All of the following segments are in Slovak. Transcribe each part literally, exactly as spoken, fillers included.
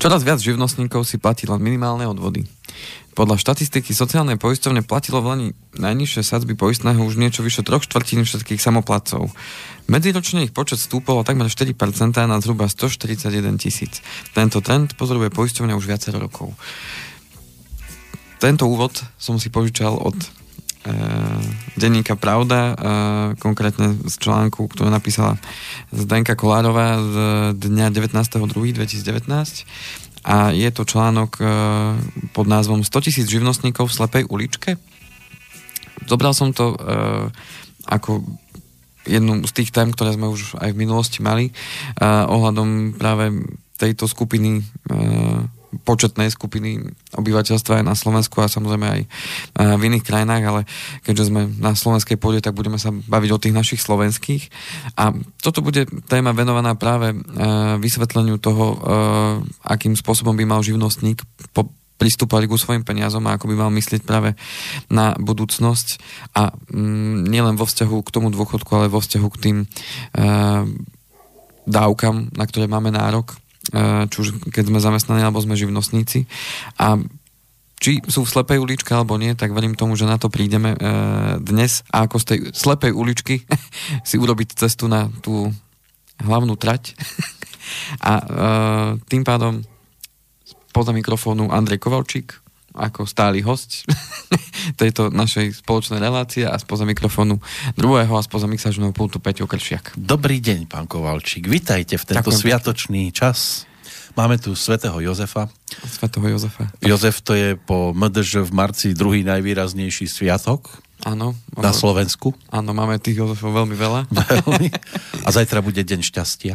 Čoraz viac živnostníkov si platí len minimálne odvody. Podľa štatistiky sociálnej poistovne platilo v Lani najnižšie sadzby poistného už niečo vyše troch štvrtín všetkých samoplacov. Medziročne ich počet stúpol o takmer štyri percentá na zhruba stoštyridsaťjeden tisíc. Tento trend pozoruje poistovňa už viacero rokov. Tento úvod som si požičal od e, denníka Pravda, e, konkrétne z článku, ktorý napísala Zdenka Kolárová z dňa devätnásteho druhého dvetisícdevätnásť. A je to článok pod názvom sto tisíc živnostníkov v slepej uličke. Zobral som to ako jednu z tých tém, ktoré sme už aj v minulosti mali, ohľadom práve tejto skupiny, početnej skupiny obyvateľstva aj na Slovensku a samozrejme aj v iných krajinách, ale keďže sme na slovenskej pôde, tak budeme sa baviť o tých našich slovenských. A toto bude téma venovaná práve vysvetleniu toho, akým spôsobom by mal živnostník po pristúpať ku svojim peniazom a ako by mal myslieť práve na budúcnosť a nielen vo vzťahu k tomu dôchodku, ale vo vzťahu k tým dávkam, na ktoré máme nárok, či už keď sme zamestnaní alebo sme živnostníci. A či sú v slepej uličke alebo nie, tak verím tomu, že na to prídeme dnes a ako z tej slepej uličky si urobiť cestu na tú hlavnú trať. A tým pádom poza mikrofónu Andrej Kovalčík ako stály host tejto našej spoločnej relácie a spoza mikrofónu druhého a spoza mixážneho pultu Peťo Kršiak. Dobrý deň, pán Kovalčík. Vitajte v tento Ďakujem. Sviatočný čas. Máme tu svätého Jozefa. Svätého Jozefa. Jozef, to je po em dé ž v marci druhý najvýraznejší sviatok. Áno. Na Slovensku. Áno, máme tých Jozefov veľmi veľa. Veľmi. A zajtra bude deň šťastia.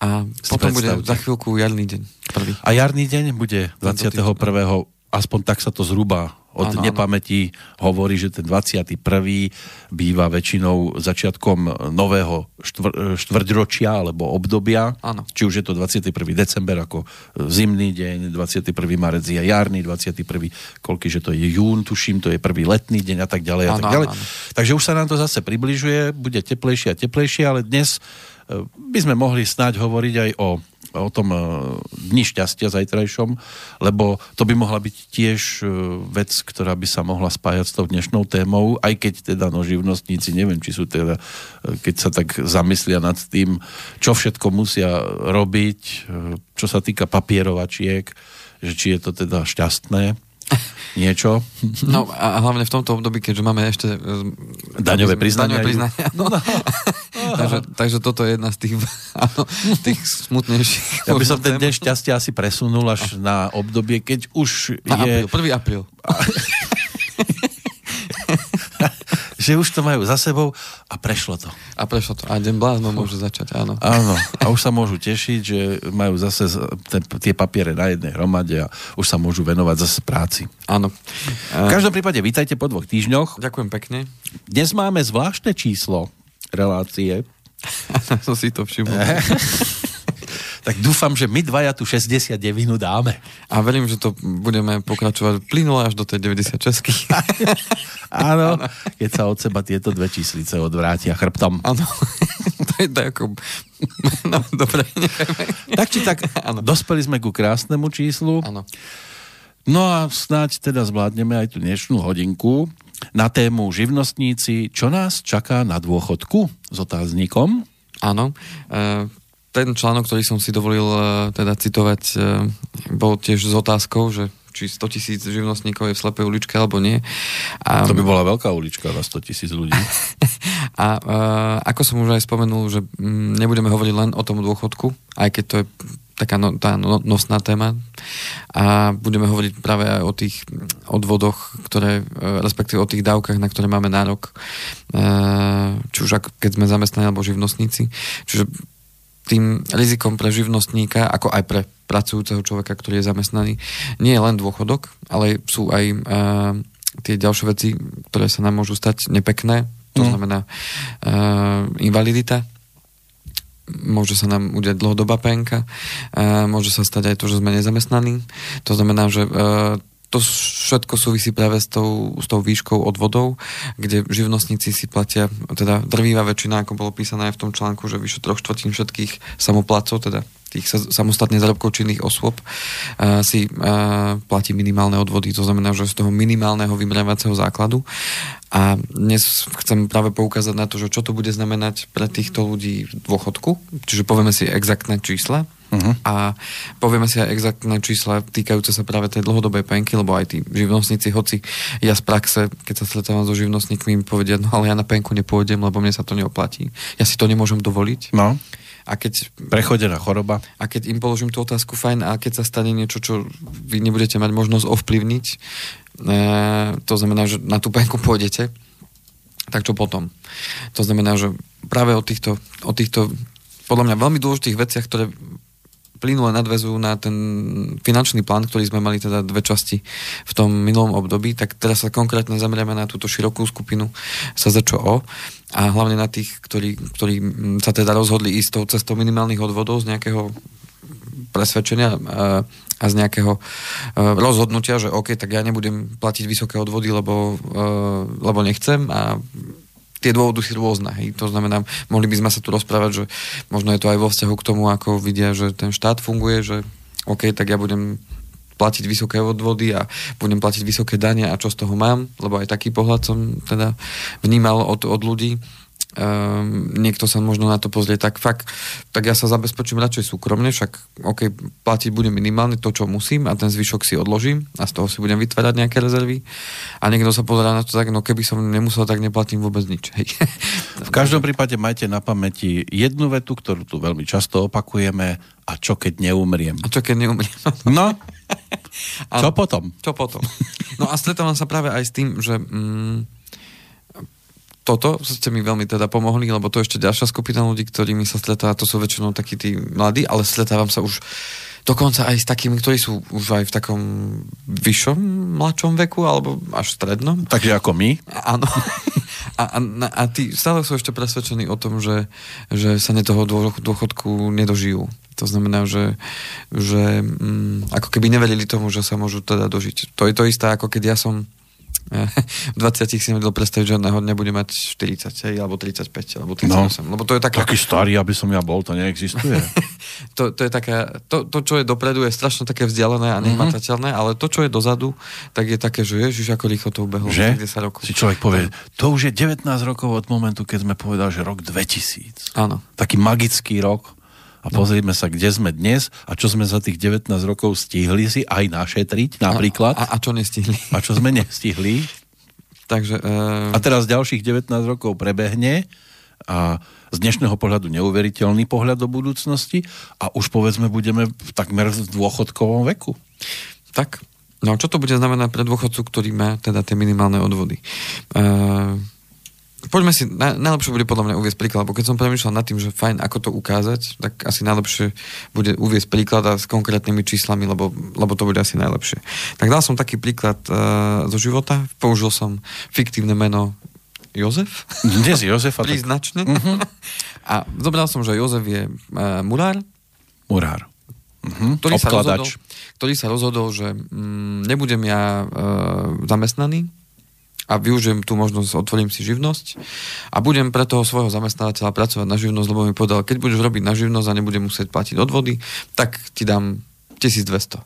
A potom bude za chvíľku jarný deň. Prvý. A jarný deň bude dvadsiateho prvého. Aspoň tak sa to zhruba od ano, nepamäti ano. Hovorí, že ten dvadsiaty prvý býva väčšinou začiatkom nového štvr- štvrťročia alebo obdobia. Ano. Či už je to dvadsiateho prvého december ako zimný deň, dvadsiateho prvého marec je jarný, dvadsiateho prvého koľký, že to je jún, tuším, to je prvý letný deň a tak ďalej a ano, tak ďalej. Ano, ano. Takže už sa nám to zase približuje, bude teplejšie a teplejšie, ale dnes by sme mohli snáď hovoriť aj o, o tom dni šťastia zajtrajšom, lebo to by mohla byť tiež vec, ktorá by sa mohla spájať s tou dnešnou témou, aj keď teda no živnostníci, neviem, či sú teda, keď sa tak zamyslia nad tým, čo všetko musia robiť, čo sa týka papierovačiek, že či je to teda šťastné niečo. No a hlavne v tomto období, keďže máme ešte daňové priznania. Daňové priznania. No, no. takže, takže toto je jedna z tých, áno, tých smutnejších. Ja by som ten deň šťastia asi presunul až na obdobie, keď už na je... prvý apríl. Že už to majú za sebou a prešlo to. A prešlo to. A deň bláznom môže začať, áno. Áno. A už sa môžu tešiť, že majú zase ten, tie papiere na jednej hromade a už sa môžu venovať zase práci. Áno. V každom prípade, vítajte po dvoch týždňoch. Ďakujem pekne. Dnes máme zvláštne číslo relácie. Som si to všimol. Tak dúfam, že my dvaja tu šesťdesiatdeväť dáme. A verím, že to budeme pokračovať plynule až do tej deväťdesiatšesť. Áno, keď sa od seba tieto dve číslice odvrátia chrbtom. Áno, to je tak ako... No, dobre, neviem. Tak či tak, ano. Dospeli sme ku krásnemu číslu. Áno. No a snáď teda zvládneme aj tú dnešnú hodinku na tému živnostníci, čo nás čaká na dôchodku s otáznikom. Áno, e- ten článok, ktorý som si dovolil teda citovať, bol tiež s otázkou, že či sto tisíc živnostníkov je v slepej uličke alebo nie. A... To by bola veľká ulička na sto tisíc ľudí. A ako som už aj spomenul, že nebudeme hovoriť len o tom dôchodku, aj keď to je taká no, tá nosná téma. A budeme hovoriť práve aj o tých odvodoch, ktoré, respektíve o tých dávkach, na ktoré máme nárok. Či už ako, keď sme zamestnaní alebo živnostníci. Čiže tým rizikom pre živnostníka, ako aj pre pracujúceho človeka, ktorý je zamestnaný, nie je len dôchodok, ale sú aj uh, tie ďalšie veci, ktoré sa nám môžu stať nepekné, to mm. znamená uh, invalidita, môže sa nám udiať dlhodobá penka, uh, môže sa stať aj to, že sme nezamestnaní, to znamená, že uh, to to všetko súvisí práve s tou, s tou výškou odvodov, kde živnostníci si platia, teda drvivá väčšina, ako bolo písané aj v tom článku, že vyše troch štvrtín všetkých samoplacov, teda tých samostatne zárobkov činných osôb uh, si uh, platí minimálne odvody. To znamená, že z toho minimálneho vymrievacieho základu. A dnes chcem práve poukázať na to, že čo to bude znamenať pre týchto ľudí v dôchodku. Čiže povieme si exaktné čísla. Uh-huh. A povieme si aj exaktné čísla týkajúce sa práve tej dlhodobej penky, lebo aj tí živnostníci, hoci ja z praxe, keď sa stretávam so živnostníkmi, mi povedia, no ale ja na penku nepôjdem, lebo mne sa to neoplatí. Ja si to nemôžem dovoliť. No. A keď, prechodená choroba. A keď im položím tú otázku, fajn, a keď sa stane niečo, čo vy nebudete mať možnosť ovplyvniť, e, to znamená, že na tú penku pôjdete, tak čo potom? To znamená, že práve o týchto, o týchto podľa mňa veľmi dôležitých veciach, ktoré plynule nadväzujú na ten finančný plán, ktorý sme mali teda dve časti v tom minulom období, tak teraz sa konkrétne zameriame na túto širokú skupinu es zet č o a hlavne na tých, ktorí, ktorí sa teda rozhodli ísť tou cestou minimálnych odvodov z nejakého presvedčenia a z nejakého rozhodnutia, že OK, tak ja nebudem platiť vysoké odvody, lebo, lebo nechcem a tie dôvody sú rôzne. Hej. To znamená, mohli by sme sa tu rozprávať, že možno je to aj vo vzťahu k tomu, ako vidia, že ten štát funguje, že OK, tak ja budem platiť vysoké odvody a budem platiť vysoké dane a čo z toho mám, lebo aj taký pohľad som teda vnímal od, od ľudí. Um, niekto sa možno na to pozrie, tak fakt, tak ja sa zabezpečím radšej súkromne, však OK, platiť budem minimálne to, čo musím a ten zvyšok si odložím a z toho si budem vytvárať nejaké rezervy a niekto sa pozrie na to tak, no keby som nemusel, tak neplatím vôbec nič. Hej. V každom prípade majte na pamäti jednu vetu, ktorú tu veľmi často opakujeme, a čo keď neumriem? A čo keď neumriem? No, a čo potom? Čo potom? No a stretávam sa práve aj s tým, že mm, toto ste mi veľmi teda pomohli, lebo to je ešte ďalšia skupina ľudí, ktorými sa stretávam, to sú väčšinou takí tí mladí, ale stretávam sa už dokonca aj s takými, ktorí sú už aj v takom vyššom, mladšom veku, alebo až strednom. Takže ako my. Áno. A, a, a tí stále sú ešte presvedčení o tom, že, že sa ne toho dôchodku nedožijú. To znamená, že, že mm, ako keby neverili tomu, že sa môžu teda dožiť. To je to isté, ako keď ja som v dvadsiatich si nevedel predstaviť, že jedného dňa bude mať štyridsať, alebo tridsaťpäť, alebo tridsaťosem. No, lebo to je taká... Taký starý, aby som ja bol, to neexistuje. to, to je taká... To, to, čo je dopredu, je strašne také vzdialené a nehmatateľné, mm-hmm. ale to, čo je dozadu, tak je také, že ježiš, ako rýchlo to ubehlo. Že? Si človek povie, to už je devätnásť rokov od momentu, keď sme povedali, že rok dvetisíc. Áno. Taký magický rok. A pozrieme sa, kde sme dnes a čo sme za tých devätnásť rokov stihli si aj našetriť napríklad. A, a, a čo nestihli. A čo sme nestihli. Takže, uh... A teraz ďalších devätnásť rokov prebehne a z dnešného pohľadu neuveriteľný pohľad do budúcnosti a už povedzme budeme takmer v dôchodkovom veku. Tak, no čo to bude znamená pre dôchodcu, ktorý má teda tie minimálne odvody? Uh... Poďme si, najlepšie bude podľa mňa uviesť príklad, lebo keď som premýšľal nad tým, že fajn, ako to ukázať, tak asi najlepšie bude uviesť príklad a s konkrétnymi číslami, lebo, lebo to bude asi najlepšie. Tak dal som taký príklad uh, zo života, použil som fiktívne meno Jozef. Kde si Jozef? Príznačne. Uh-huh. A zobral som, že Jozef je uh, murár. Murár. Uh-huh. Ktorý, sa rozhodol, ktorý sa rozhodol, že um, nebudem ja uh, zamestnaný, a využijem tú možnosť, otvorím si živnosť a budem pre toho svojho zamestnávateľa pracovať na živnosť, lebo mi povedal, keď budeš robiť na živnosť a nebudem musieť platiť odvody, tak ti dám tisícdvesto.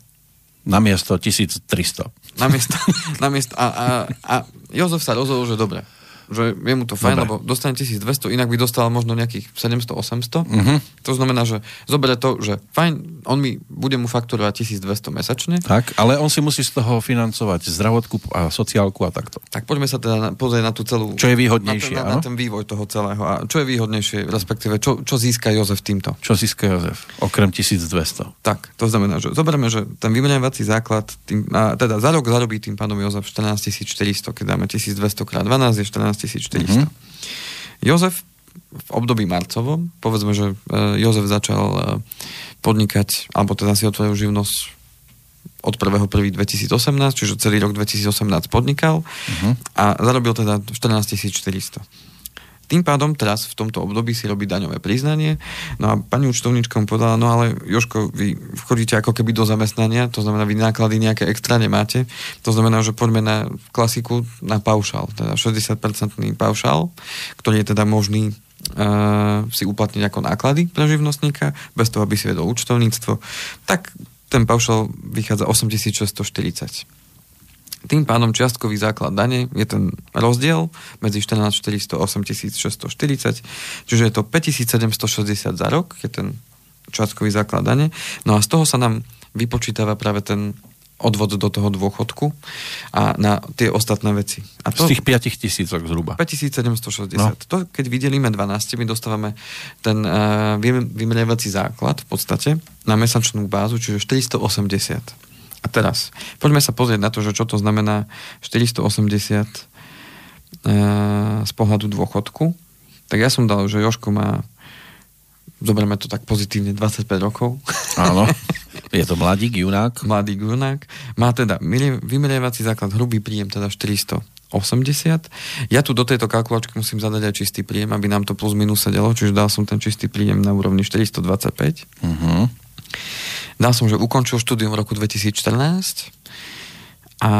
Namiesto tisíctristo. Namiesto, namiesto a, a, a Jozef sa rozhodol, že dobre, že je mu to fajn, dobre, lebo dostane tisícdvesto, inak by dostal možno nejakých sedemsto až osemsto. Uh-huh. To znamená, že zoberie to, že fajn, on mi bude mu fakturovať tisícdvesto mesačne. Tak, ale on si musí z toho financovať zdravotku a sociálku a takto. Tak poďme sa teda pozrieť na tú celú... Čo je výhodnejšie, na ten, na, na ten vývoj toho celého. A čo je výhodnejšie, respektíve, čo, čo získa Jozef týmto? Čo získa Jozef, okrem tisícdvesto? Tak, to znamená, že zoberieme, že ten vymrievací základ, tým, a teda za rok zarobí tým pánom Jozef štrnásťtisícštyristo, keď dáme tisícdvesto krát dvanásť je štrnásťtisícštyristo. Mm-hmm. Jozef v období marcovom, povedzme, že Jozef začal podnikať, alebo teda si otvoril živnosť od prvého prvého dvetisícosemnásť, čiže celý rok dvetisícosemnásť podnikal, mm-hmm, a zarobil teda štrnásťtisícštyristo. Tým pádom teraz v tomto období si robí daňové priznanie. No a pani účtovníčka mu povedala, no ale Jožko, vy vchodíte ako keby do zamestnania, to znamená, vy náklady nejaké extra nemáte. To znamená, že poďme na klasiku na paušal, teda šesťdesiat percent paušal, ktorý je teda možný uh, si uplatniť ako náklady pre živnostníka, bez toho, aby si vedol účtovníctvo. Tak ten paušal vychádza osemtisícšesťstoštyridsať. Tým pádom čiastkový základ dane je ten rozdiel medzi štrnásťtisícštyristo a osemtisícšesťstoštyridsať, čiže je to päťtisícsedemstošesťdesiat za rok, je ten čiastkový základ dane. No a z toho sa nám vypočítava práve ten odvod do toho dôchodku a na tie ostatné veci. A to, z tých päťtisícok zhruba. päťtisícsedemstošesťdesiat. No. To, keď vydelíme dvanásť, my dostávame ten uh, vymrievací základ v podstate na mesačnú bázu, čiže štyristoosemdesiat. A teraz, poďme sa pozrieť na to, že čo to znamená štyristoosemdesiat e, z pohľadu dôchodku. Tak ja som dal, že Jožko má, zoberieme to tak pozitívne, dvadsaťpäť rokov. Áno, je to mladík, junák. Mladík, junák. Má teda vymerievací základ, hrubý príjem, teda štyristoosemdesiat. Ja tu do tejto kalkulačky musím zadať aj čistý príjem, aby nám to plus minus sedelo, čiže dal som ten čistý príjem na úrovni štyristodvadsaťpäť. Mhm. Uh-huh. Dal som, že ukončil štúdium v roku dvetisícštrnásť a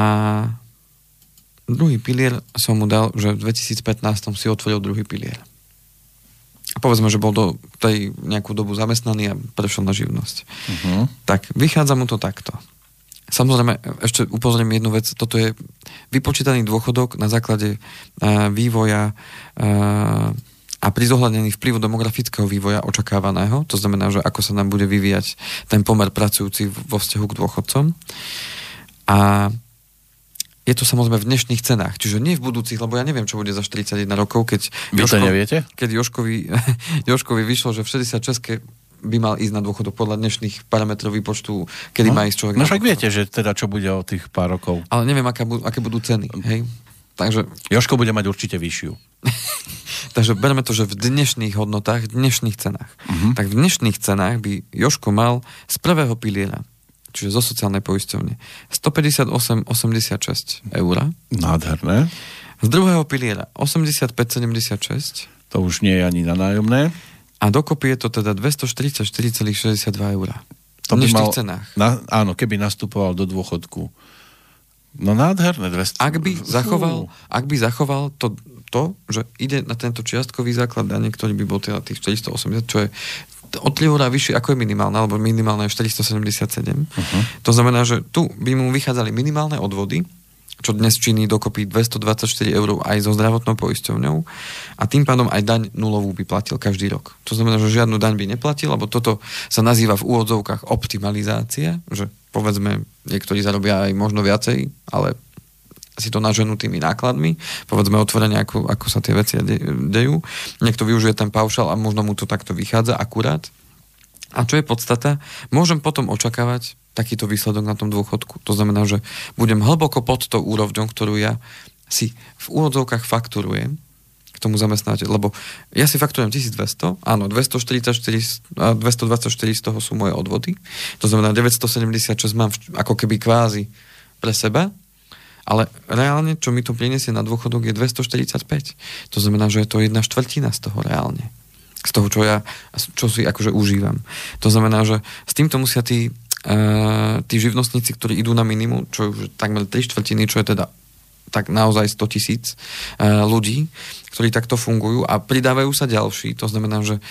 druhý pilier som mu dal, že v dvetisícpätnásť si otvoril druhý pilier. A povedzme, že bol do tej nejakú dobu zamestnaný a prešiel na živnosť. Uh-huh. Tak vychádza mu to takto. Samozrejme, ešte upozorím jednu vec, toto je vypočítaný dôchodok na základe uh, vývoja vývoja uh, a pri zohľadnení vplyvu demografického vývoja očakávaného, to znamená, že ako sa nám bude vyvíjať ten pomer pracujúci vo vzťahu k dôchodcom. A je to samozrejme v dnešných cenách, čiže nie v budúcich, lebo ja neviem, čo bude za štyridsaťjeden rokov, keď, Jožko, keď Jožkovi, Jožkovi vyšlo, že v šesťdesiatšesť by mal ísť na dôchodok podľa dnešných parametrov výpočtu, kedy no, má ísť človek. No však viete, že teda čo bude o tých pár rokov. Ale neviem, aká, aké budú ceny, hej? Takže Jožko bude mať určite vyššiu. Takže berme to, že v dnešných hodnotách, v dnešných cenách. Uh-huh. Tak v dnešných cenách by Jožko mal z prvého piliera, čiže zo sociálnej poisťovne, stopäťdesiatosem osemdesiatšesť eur. Nádherné. Z druhého piliera osemdesiatpäť sedemdesiatšesť. To už nie je ani na nájomné. A dokopy je to teda dvestoštyridsaťštyri šesťdesiatdva eur. To v dnešných mal, cenách. Na, áno, keby nastupoval do dôchodku. No nádherné. dvesto... Ak by zachoval, ak by zachoval to, to, že ide na tento čiastkový základ dane, ktorý by bol teda tých štyristoosemdesiat, čo je od tri eurá vyššie, ako je minimálna, alebo minimálna je štyristosedemdesiatsedem. Uh-huh. To znamená, že tu by mu vychádzali minimálne odvody, čo dnes činí dokopy dvestodvadsaťštyri eur aj so zdravotnou poisťovňou a tým pádom aj daň nulovú by platil každý rok. To znamená, že žiadnu daň by neplatil, lebo toto sa nazýva v úvodzovkách optimalizácia, že povedzme, niektorí zarobia aj možno viacej, ale si to naženú tými nákladmi, povedzme otvorene, ako, ako sa tie veci dejú. Niekto využije ten paušal a možno mu to takto vychádza akurát. A čo je podstata? Môžem potom očakávať takýto výsledok na tom dôchodku. To znamená, že budem hlboko pod tou úrovňou, ktorú ja si v úvodzovkách fakturujem k tomu zamestnávateľu, lebo ja si fakturujem tisícdvesto, áno, dvestoštyridsaťštyri, dvestodvadsaťštyri z toho sú moje odvody, to znamená deväťstosedemdesiatšesť mám ako keby kvázi pre seba, ale reálne, čo mi to priniesie na dôchodok, je dvestoštyridsaťpäť. To znamená, že je to jedna štvrtina z toho reálne. Z toho, čo ja, čo si akože užívam. To znamená, že s týmto musia tí, uh, tí živnostníci, ktorí idú na minimum, čo je takmer tri štvrtiny, čo je teda tak naozaj stotisíc uh, ľudí, ktorí takto fungujú a pridávajú sa ďalší. To znamená, že uh,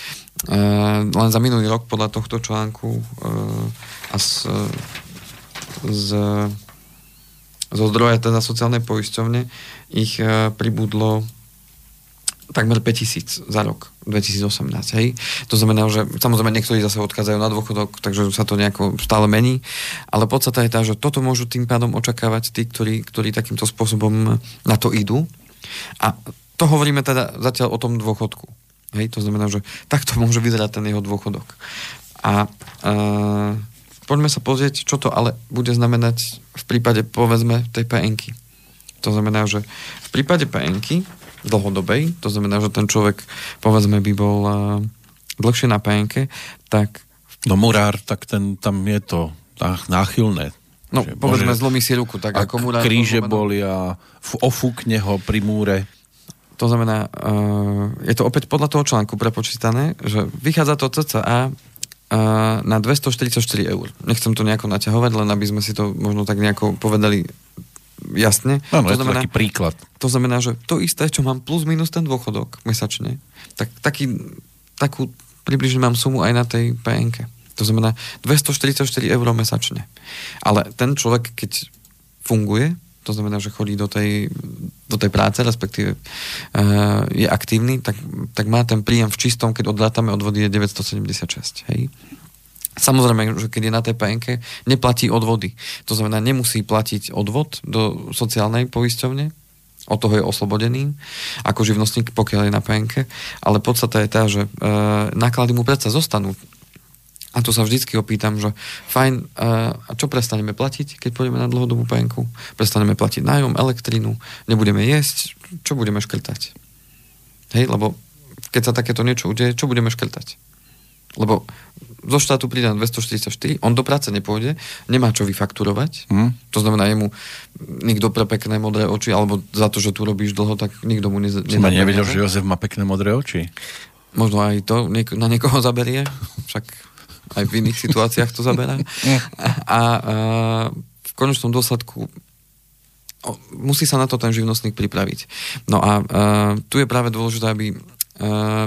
len za minulý rok podľa tohto článku uh, a z... z zo zdroja teda sociálnej poisťovne ich e, pribudlo takmer päťtisíc za rok dvetisícosemnásť, hej. To znamená, že samozrejme niektorí zase odchádzajú na dôchodok, takže sa to nejako stále mení, ale podstata je tá, že toto môžu tým pádom očakávať tí, ktorí, ktorí takýmto spôsobom na to idú. A to hovoríme teda zatiaľ o tom dôchodku, hej. To znamená, že takto môže vyzerať ten jeho dôchodok. A e, poďme sa pozrieť, čo to ale bude znamenať v prípade, povedzme, tej pé enky. To znamená, že v prípade pé enky dlhodobej, to znamená, že ten človek, povedzme, by bol uh, dlhšie na pé enke, tak... No murár, tak ten, tam je to náchylné. No, že povedzme, môže... zlomí si ruku, tak ako murár... Kríže bolia, ofúkne ho pri múre... To znamená, je to opäť podľa toho článku prepočítané, že vychádza to cca na dvestoštyridsaťštyri eur. Nechcem to nejako naťahovať, len aby sme si to možno tak nejako povedali jasne. No, no, to je znamená, to taký príklad. To znamená, že to isté, čo mám plus minus ten dôchodok mesačne, tak taký, takú približne mám sumu aj na tej pé enke. To znamená dvestoštyridsaťštyri eur mesačne. Ale ten človek, keď funguje, to znamená, že chodí do tej, do tej práce, respektíve uh, je aktívny, tak, tak má ten príjem v čistom, keď odlátame odvody, je deväťstosedemdesiatšesť. Hej. Samozrejme, že keď je na tej pé enke, neplatí odvody. To znamená, nemusí platiť odvod do sociálnej poisťovne, od toho je oslobodený, ako živnostník, pokiaľ je na pé enke, ale podstata je tá, že uh, náklady mu predsa zostanú. A tu sa vždycky opýtam, že fajn, a čo prestaneme platiť, keď pôjdeme na dlhodobú pé enku? Prestaneme platiť nájom, elektrinu, nebudeme jesť, čo budeme škrtať? Hej, lebo keď sa takéto niečo udeje, čo budeme škrtať? Lebo zo štátu príde na dvestoštyridsaťštyri, on do práce nepôjde, nemá čo vyfakturovať, mm. to znamená, jemu nikto pre pekné modré oči, alebo za to, že tu robíš dlho, tak nikto mu nedá. Som ma nevedel, že Jozef má pekné modré oči. Možno aj to na niekoho zaberie, však aj v iných situáciách to zaberá. A v konečnom dôsledku musí sa na to ten živnostník pripraviť. No a tu je práve dôležité, aby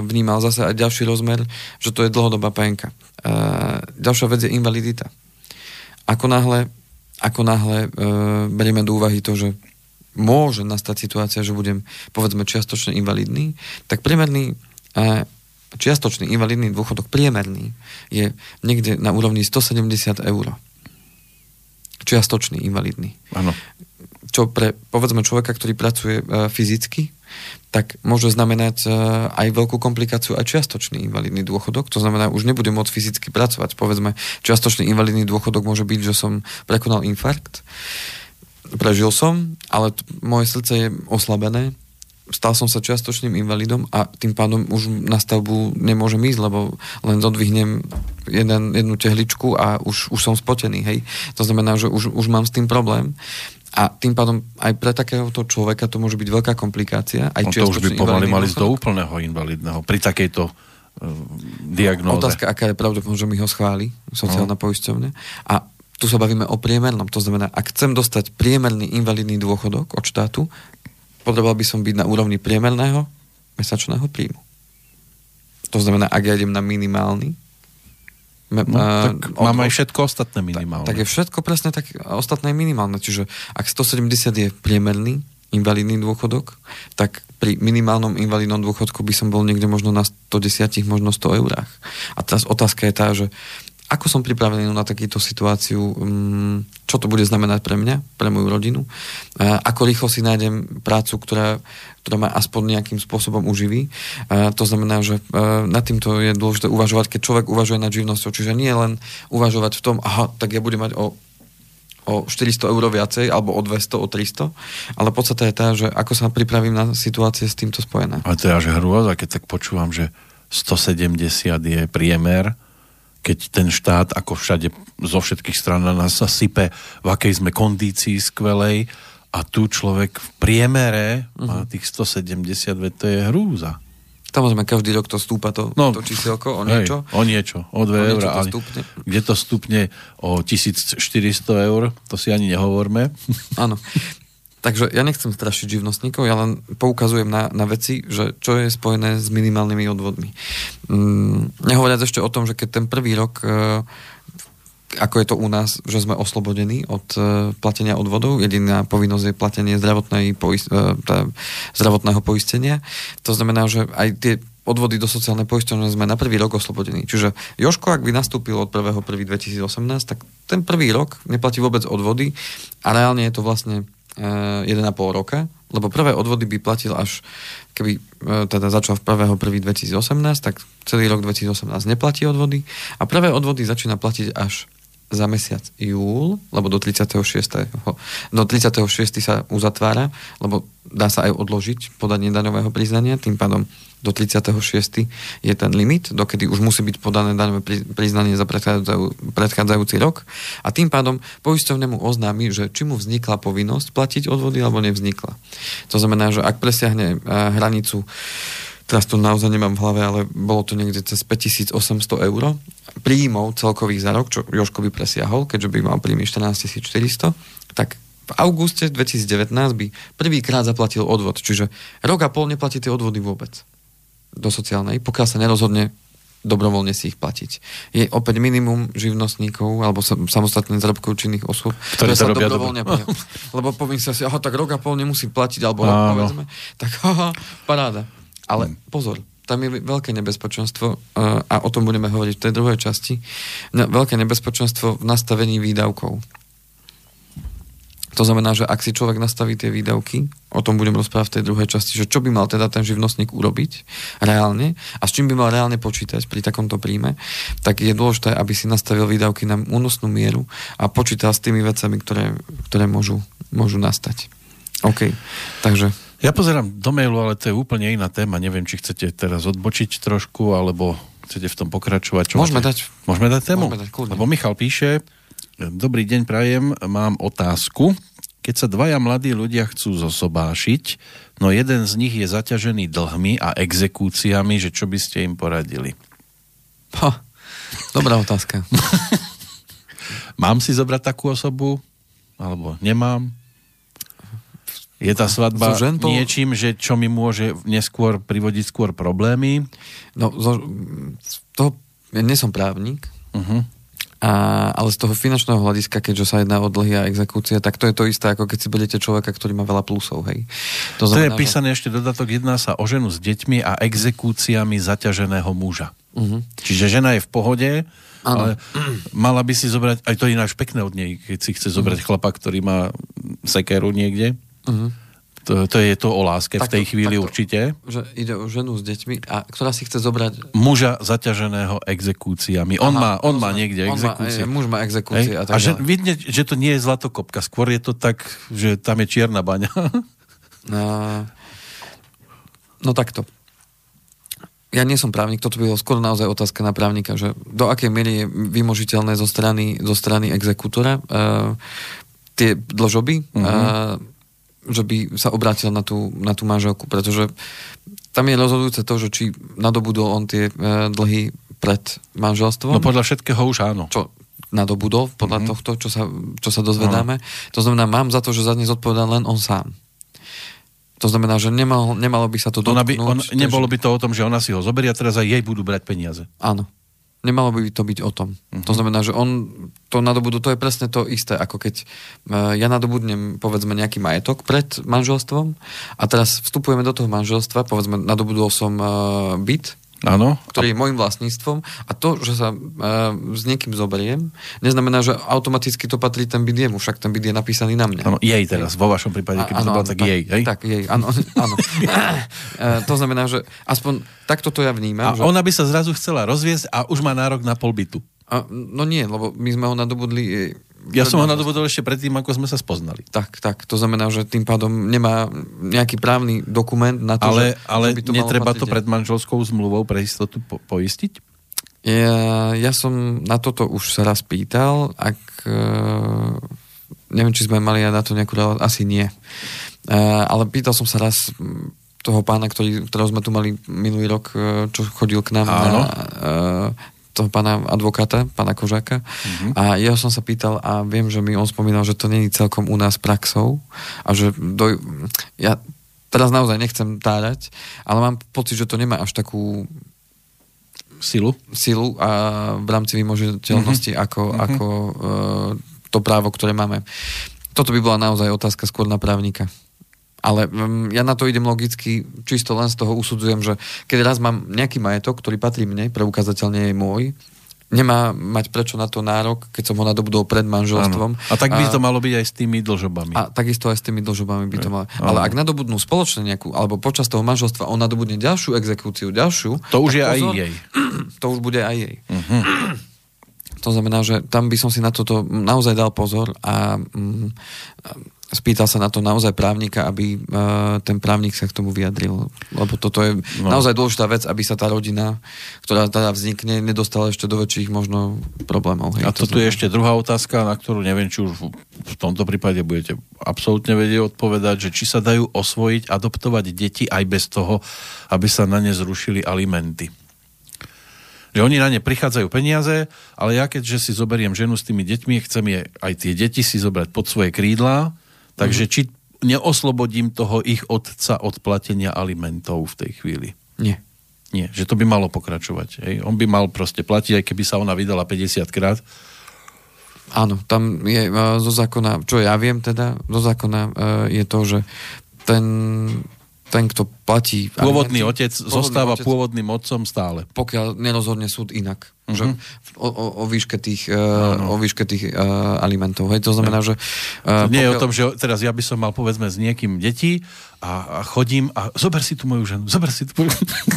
vnímal zase aj ďalší rozmer, že to je dlhodobá pé enka. Ďalšia vec je invalidita. Ako náhle, ako náhle berieme do úvahy to, že môže nastať situácia, že budem, povedzme, čiastočne invalidný, tak priemerný čiastočný invalidný dôchodok priemerný je niekde na úrovni stosedemdesiat eur. Čiastočný invalidný. Áno. Čo pre, povedzme, človeka, ktorý pracuje e, fyzicky, tak môže znamenať e, aj veľkú komplikáciu aj čiastočný invalidný dôchodok. To znamená, už nebudem môcť fyzicky pracovať. Povedzme, čiastočný invalidný dôchodok môže byť, že som prekonal infarkt, prežil som, ale t- moje srdce je oslabené, stal som sa čiastočným invalidom a tým pádom už na stavbu nemôžem ísť, lebo len dodvihnem jeden, jednu tehličku a už, už som spotený, hej. To znamená, že už, už mám s tým problém a tým pádom aj pre takéhoto človeka to môže byť veľká komplikácia. Aj no to už by pomaly mali ísť do úplného invalidného pri takejto uh, diagnóze. Otázka, aká je pravdepodobnosť, že mi ho schváli sociálna no. poisťovňa. A tu sa bavíme o priemernom, to znamená, ak chcem dostať priemerný invalidný dôchodok od štátu, potreboval by som byť na úrovni priemerného mesačného príjmu. To znamená, ak ja idem na minimálny... Me, no, tak mám aj všetko ostatné minimálne. Tak, tak je všetko presne tak ostatné minimálne. Čiže ak stosedemdesiat je priemerný invalidný dôchodok, tak pri minimálnom invalidnom dôchodku by som bol niekde možno na stodesať, možno sto eurách. A teraz otázka je tá, že ako som pripravený na takýto situáciu, čo to bude znamenať pre mňa, pre moju rodinu, ako rýchlo si nájdem prácu, ktorá, ktorá ma aspoň nejakým spôsobom uživí. To znamená, že nad týmto je dôležité uvažovať, keď človek uvažuje nad živnosťou, čiže nie len uvažovať v tom, aha, tak ja budem mať o, o štyristo eur viacej, alebo o dvesto, o tristo, ale podstata je tá, že ako sa pripravím na situácie s týmto spojené. Ale to je až hrôza, keď tak počúvam, že stosedemdesiat je priemer, keď ten štát, ako všade zo všetkých strán na nás sa sype, v akej sme kondícii skvelej a tu človek v priemere má tých stosedemdesiat, veď to je hrúza. Samozrejme, každý rok to stúpa to, no, to číselko o niečo. Hej, o niečo, o dve eurá. Kde to stúpne o tisícštyristo eur, to si ani nehovorme. Áno. Takže ja nechcem strašiť živnostníkov, ja len poukazujem na, na veci, že čo je spojené s minimálnymi odvodmi. Mm, nehovoriac ešte o tom, že keď ten prvý rok, e, ako je to u nás, že sme oslobodení od e, platenia odvodov, jediná povinnosť je platenie zdravotnej poist- e, tá, zdravotného poistenia, to znamená, že aj tie odvody do sociálnej poisťovne sme na prvý rok oslobodení. Čiže Jožko, ak by nastúpil od prvého prvého dvetisícosemnásť, tak ten prvý rok neplatí vôbec odvody a reálne je to vlastne jeden a pol roka, lebo prvé odvody by platil až, keby teda začal v prvého prvého dvetisícosemnásť, tak celý rok dvetisícosemnásť neplatí odvody a prvé odvody začína platiť až za mesiac júl, lebo do tridsiateho šiesteho. Do tridsiateho šiesteho sa uzatvára, lebo dá sa aj odložiť podanie daňového priznania, tým pádom do tridsiateho šiesteho je ten limit, dokedy už musí byť podané daňové priznanie za predchádzajúci rok a tým pádom poisťovne mu oznámi, že či mu vznikla povinnosť platiť odvody alebo nevznikla. To znamená, že ak presiahne hranicu, teraz to naozaj nemám v hlave, ale bolo to niekde cez päťtisícosemsto eur príjmov celkových za rok, čo Jožko by presiahol, keďže by mal príjmy štrnásťtisícštyristo, tak v auguste dvetisícdevätnásť by prvýkrát zaplatil odvod, čiže rok a pol neplatí tie odvody vôbec do sociálnej, pokiaľ sa nerozhodne dobrovoľne si ich platiť. Je opäť minimum živnostníkov alebo samostatne zárobkov činných osôb, ktoré sa dobrovoľne do... lebo poviem sa si, aha, tak rok a pol nemusím platiť, alebo rok, povedzme, tak aha, paráda. Ale pozor, tam je veľké nebezpečenstvo a o tom budeme hovoriť v tej druhej časti. Veľké nebezpečenstvo v nastavení výdavkov. To znamená, že ak si človek nastaví tie výdavky, o tom budem rozprávať v tej druhej časti, že čo by mal teda ten živnostník urobiť reálne a s čím by mal reálne počítať pri takomto príjme, tak je dôležité, aby si nastavil výdavky na únosnú mieru a počítal s tými vecami, ktoré, ktoré môžu, môžu nastať. OK, takže... Ja pozerám do mailu, ale to je úplne iná téma. Neviem, či chcete teraz odbočiť trošku, alebo chcete v tom pokračovať. Čo môžeme máte? dať. Môžeme dať tému? Môžeme dať, kľudne. Lebo Michal píše, dobrý deň, prajem, mám otázku. Keď sa dvaja mladí ľudia chcú zosobášiť, no jeden z nich je zaťažený dlhmi a exekúciami, že čo by ste im poradili? Ha, dobrá otázka. Mám si zobrať takú osobu? Alebo nemám? Je tá svadba so žentou... niečím, že čo mi môže neskôr privodiť skôr problémy? No, zo, to, ja nie som právnik, uh-huh. a, ale z toho finančného hľadiska, keďže sa jedná o dlhy a exekúcie, tak to je to isté, ako keď si budete človeka, ktorý má veľa plusov, hej. To, to znamená, je písané že... ešte dodatok, jedná sa o ženu s deťmi a exekúciami zaťaženého muža. Uh-huh. Čiže žena je v pohode, ano. Ale mala by si zobrať, aj to je ináč pekné od nej, keď si chce zobrať uh-huh. chlapa, ktorý má sekeru niekde. Uh-huh. To, to je to o láske tak, v tej chvíli tak, určite. Že ide o ženu s deťmi, a ktorá si chce zobrať... Muža zaťaženého exekúciami. On, Aha, má, on má niekde on exekúcie. Má, muž má exekúcie. Ej? A, a že, vidne, že to nie je zlatokopka. Skôr je to tak, že tam je čierna baňa. No, no takto. Ja nie som právnik, toto by bolo skôr naozaj otázka na právnika, že do akej miery je vymožiteľné zo strany, zo strany exekútora uh, tie dlžoby uh-huh. uh, že by sa obrátil na tú, na tú manželku, pretože tam je rozhodujúce to, že či nadobudol on tie dlhy pred manželstvom. No podľa všetkého už áno. Čo nadobudol, podľa mm-hmm. tohto, čo sa, čo sa dozvedáme. Ano. To znamená, mám za to, že za dnes odpovedal len on sám. To znamená, že nemal, nemalo by sa to dotknúť. Ona by, on, takže... Nebolo by to o tom, že ona si ho zoberia, teraz aj jej budú brať peniaze. Áno. Nemalo by to byť o tom. Mm-hmm. To znamená, že on to nadobudol, to je presne to isté, ako keď ja nadobudnem, povedzme, nejaký majetok pred manželstvom a teraz vstupujeme do toho manželstva, povedzme, nadobudol som byt, Áno. ktorý je môjim vlastníctvom a to, že sa e, s niekým zoberiem, neznamená, že automaticky to patrí ten byt jemu, však ten byt je napísaný na mňa. Ano, jej teraz, vo vašom prípade, keby to bolo tak jej, hej? Tak jej, áno, áno. E, to znamená, že aspoň takto to ja vnímam. A že... ona by sa zrazu chcela rozviesť a už má nárok na pol bytu. A, no nie, lebo my sme ho nadobudli... Ja som ho nadobudol ešte predtým, ako sme sa spoznali. Tak, tak. To znamená, že tým pádom nemá nejaký právny dokument na to, ale, že... Ale by to netreba to pred manželskou zmluvou pre istotu po- poistiť? Ja, ja som na toto už sa raz pýtal, ak... Neviem, či sme mali ja na to nejakú... Asi nie. Ale pýtal som sa raz... toho pána, ktorý, ktorého sme tu mali minulý rok, čo chodil k nám Áno. na... toho pána advokáta, pána Kožáka. Mm-hmm. A ja som sa pýtal a viem, že mi on spomínal, že to nie je celkom u nás praxou a že do... ja teraz naozaj nechcem tárať, ale mám pocit, že to nemá až takú silu, silu a v rámci vymožiteľnosti mm-hmm. ako, mm-hmm. ako e, to právo, ktoré máme. Toto by bola naozaj otázka skôr na právnika. Ale ja na to idem logicky, čisto len z toho usudzujem, že keď raz mám nejaký majetok, ktorý patrí mne, preukázateľne je môj, nemá mať prečo na to nárok, keď som ho nadobudol pred manželstvom. Áno. A tak by a... to malo byť aj s tými dlžobami. A takisto aj s tými dlžobami by to malo. Áno. Ale ak nadobudnú spoločne nejakú, alebo počas toho manželstva on nadobudne ďalšiu exekúciu, ďalšiu... To už je pozor, aj jej. To už bude aj jej. Uh-huh. To znamená, že tam by som si na toto naozaj dal pozor a... Mm, spýtal sa na to naozaj právnika, aby uh, ten právnik sa k tomu vyjadril. Lebo toto je no. naozaj dôležitá vec, aby sa tá rodina, ktorá teda vznikne, nedostala ešte do väčších možno problémov. Hej, a to, to tu je ešte druhá otázka, na ktorú neviem, či už v tomto prípade budete absolútne vedieť odpovedať, že či sa dajú osvojiť, adoptovať deti aj bez toho, aby sa na ne zrušili alimenty. Že oni na ne prichádzajú peniaze, ale ja keďže si zoberiem ženu s tými deťmi, chcem je, aj tie deti si zobrať pod svoje krídlá, takže mm-hmm. či neoslobodím toho ich otca od platenia alimentov v tej chvíli? Nie. Nie, že to by malo pokračovať. Hej? On by mal proste platiť, aj keby sa ona vydala päťdesiatkrát. Áno, tam je zo zákona, čo ja viem teda, zo zákona je to, že ten... ten, kto platí... Pôvodný otec pôvodný zostáva otec, pôvodným otcom stále. Pokiaľ nerozhodne súd inak. Uh-huh. Že? O, o, o výške tých, uh, no, no. O výške tých uh, alimentov. Hej? To znamená, no. že... Uh, to nie pokiaľ... je o tom, že teraz ja by som mal, povedzme, s niekým deti a, a chodím a zober si tu moju ženu, zober si tu moju ženu.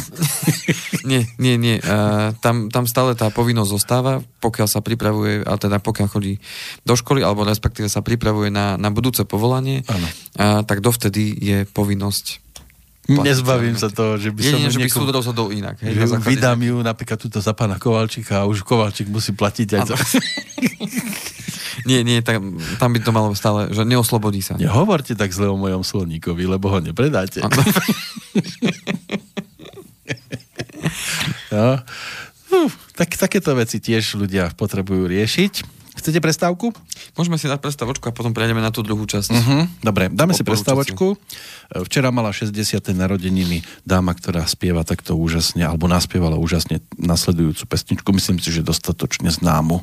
nie, nie, nie. Uh, tam, tam stále tá povinnosť zostáva, pokiaľ sa pripravuje, a teda pokiaľ chodí do školy, alebo respektíve sa pripravuje na, na budúce povolanie, uh, tak dovtedy je povinnosť. Nezbavím sa toho, že by som... Jedine, že by súd rozhodol inak. Hej, vydám ju napríklad túto za pána Kovalčíka a už Kovalčík musí platiť aj za... nie, nie, tam, tam by to malo stále, že neoslobodí sa. Nehovorte tak zle o mojom sloníkovi, lebo ho nepredáte. no. Uf, tak, takéto veci tiež ľudia potrebujú riešiť. Chcete prestávku? Môžeme si dať prestávočku a potom prejdeme na tú druhú časť. Uh-huh. Dobre, dáme si prestávočku. Včera mala šesťdesiate narodeniny dáma, ktorá spieva takto úžasne, alebo naspievala úžasne nasledujúcu pesničku. Myslím si, že dostatočne známu.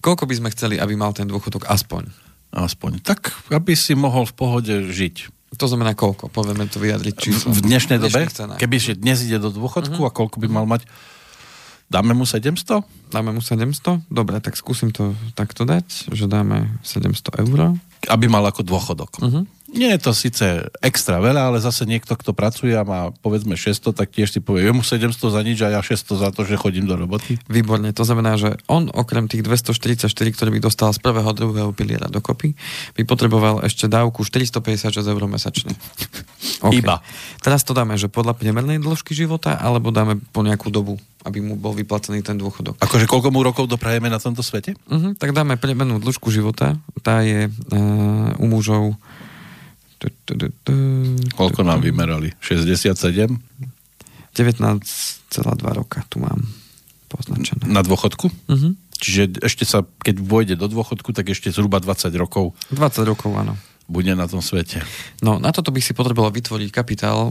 koľko by sme chceli, aby mal ten dôchodok aspoň? Aspoň. Tak, aby si mohol v pohode žiť. To znamená koľko? Povieme to vyjadriť číslo. V dnešnej dobe? Kebyže dnes ide do dôchodku uh-huh. a koľko by mal mať? Dáme mu sedemsto? Dáme mu sedemsto? Dobre, tak skúsim to takto dať, že dáme sedemsto eur. Aby mal ako dôchodok. Uh-huh. Nie je to síce extra veľa, ale zase niekto, kto pracuje a má povedzme šesťsto, tak tiež si povie, jemu sedemsto za nič a ja šesťsto za to, že chodím do roboty. Výborne, to znamená, že on okrem tých dvestoštyridsaťštyri, ktoré by dostal z prvého a druhého piliera dokopy, by potreboval ešte dávku štyristopäťdesiatšesť eur mesačne. Okay. Iba. Teraz to dáme, že podľa priemernej dĺžky života, alebo dáme po nejakú dobu, aby mu bol vyplacený ten dôchodok. Akože koľko mu rokov doprajeme na tomto svete? Uh-huh, tak dáme priemernú dĺžku života, tá je uh, u mužov. Koľko nám vymerali? šesťdesiatsedem? devätnásť celá dva roka tu mám poznačené. Na dôchodku? Uh-huh. Čiže ešte sa, keď vôjde do dôchodku, tak ešte zhruba dvadsať rokov. dvadsať rokov, áno. Bude na tom svete. No, na toto by si potreboval vytvoriť kapitál uh,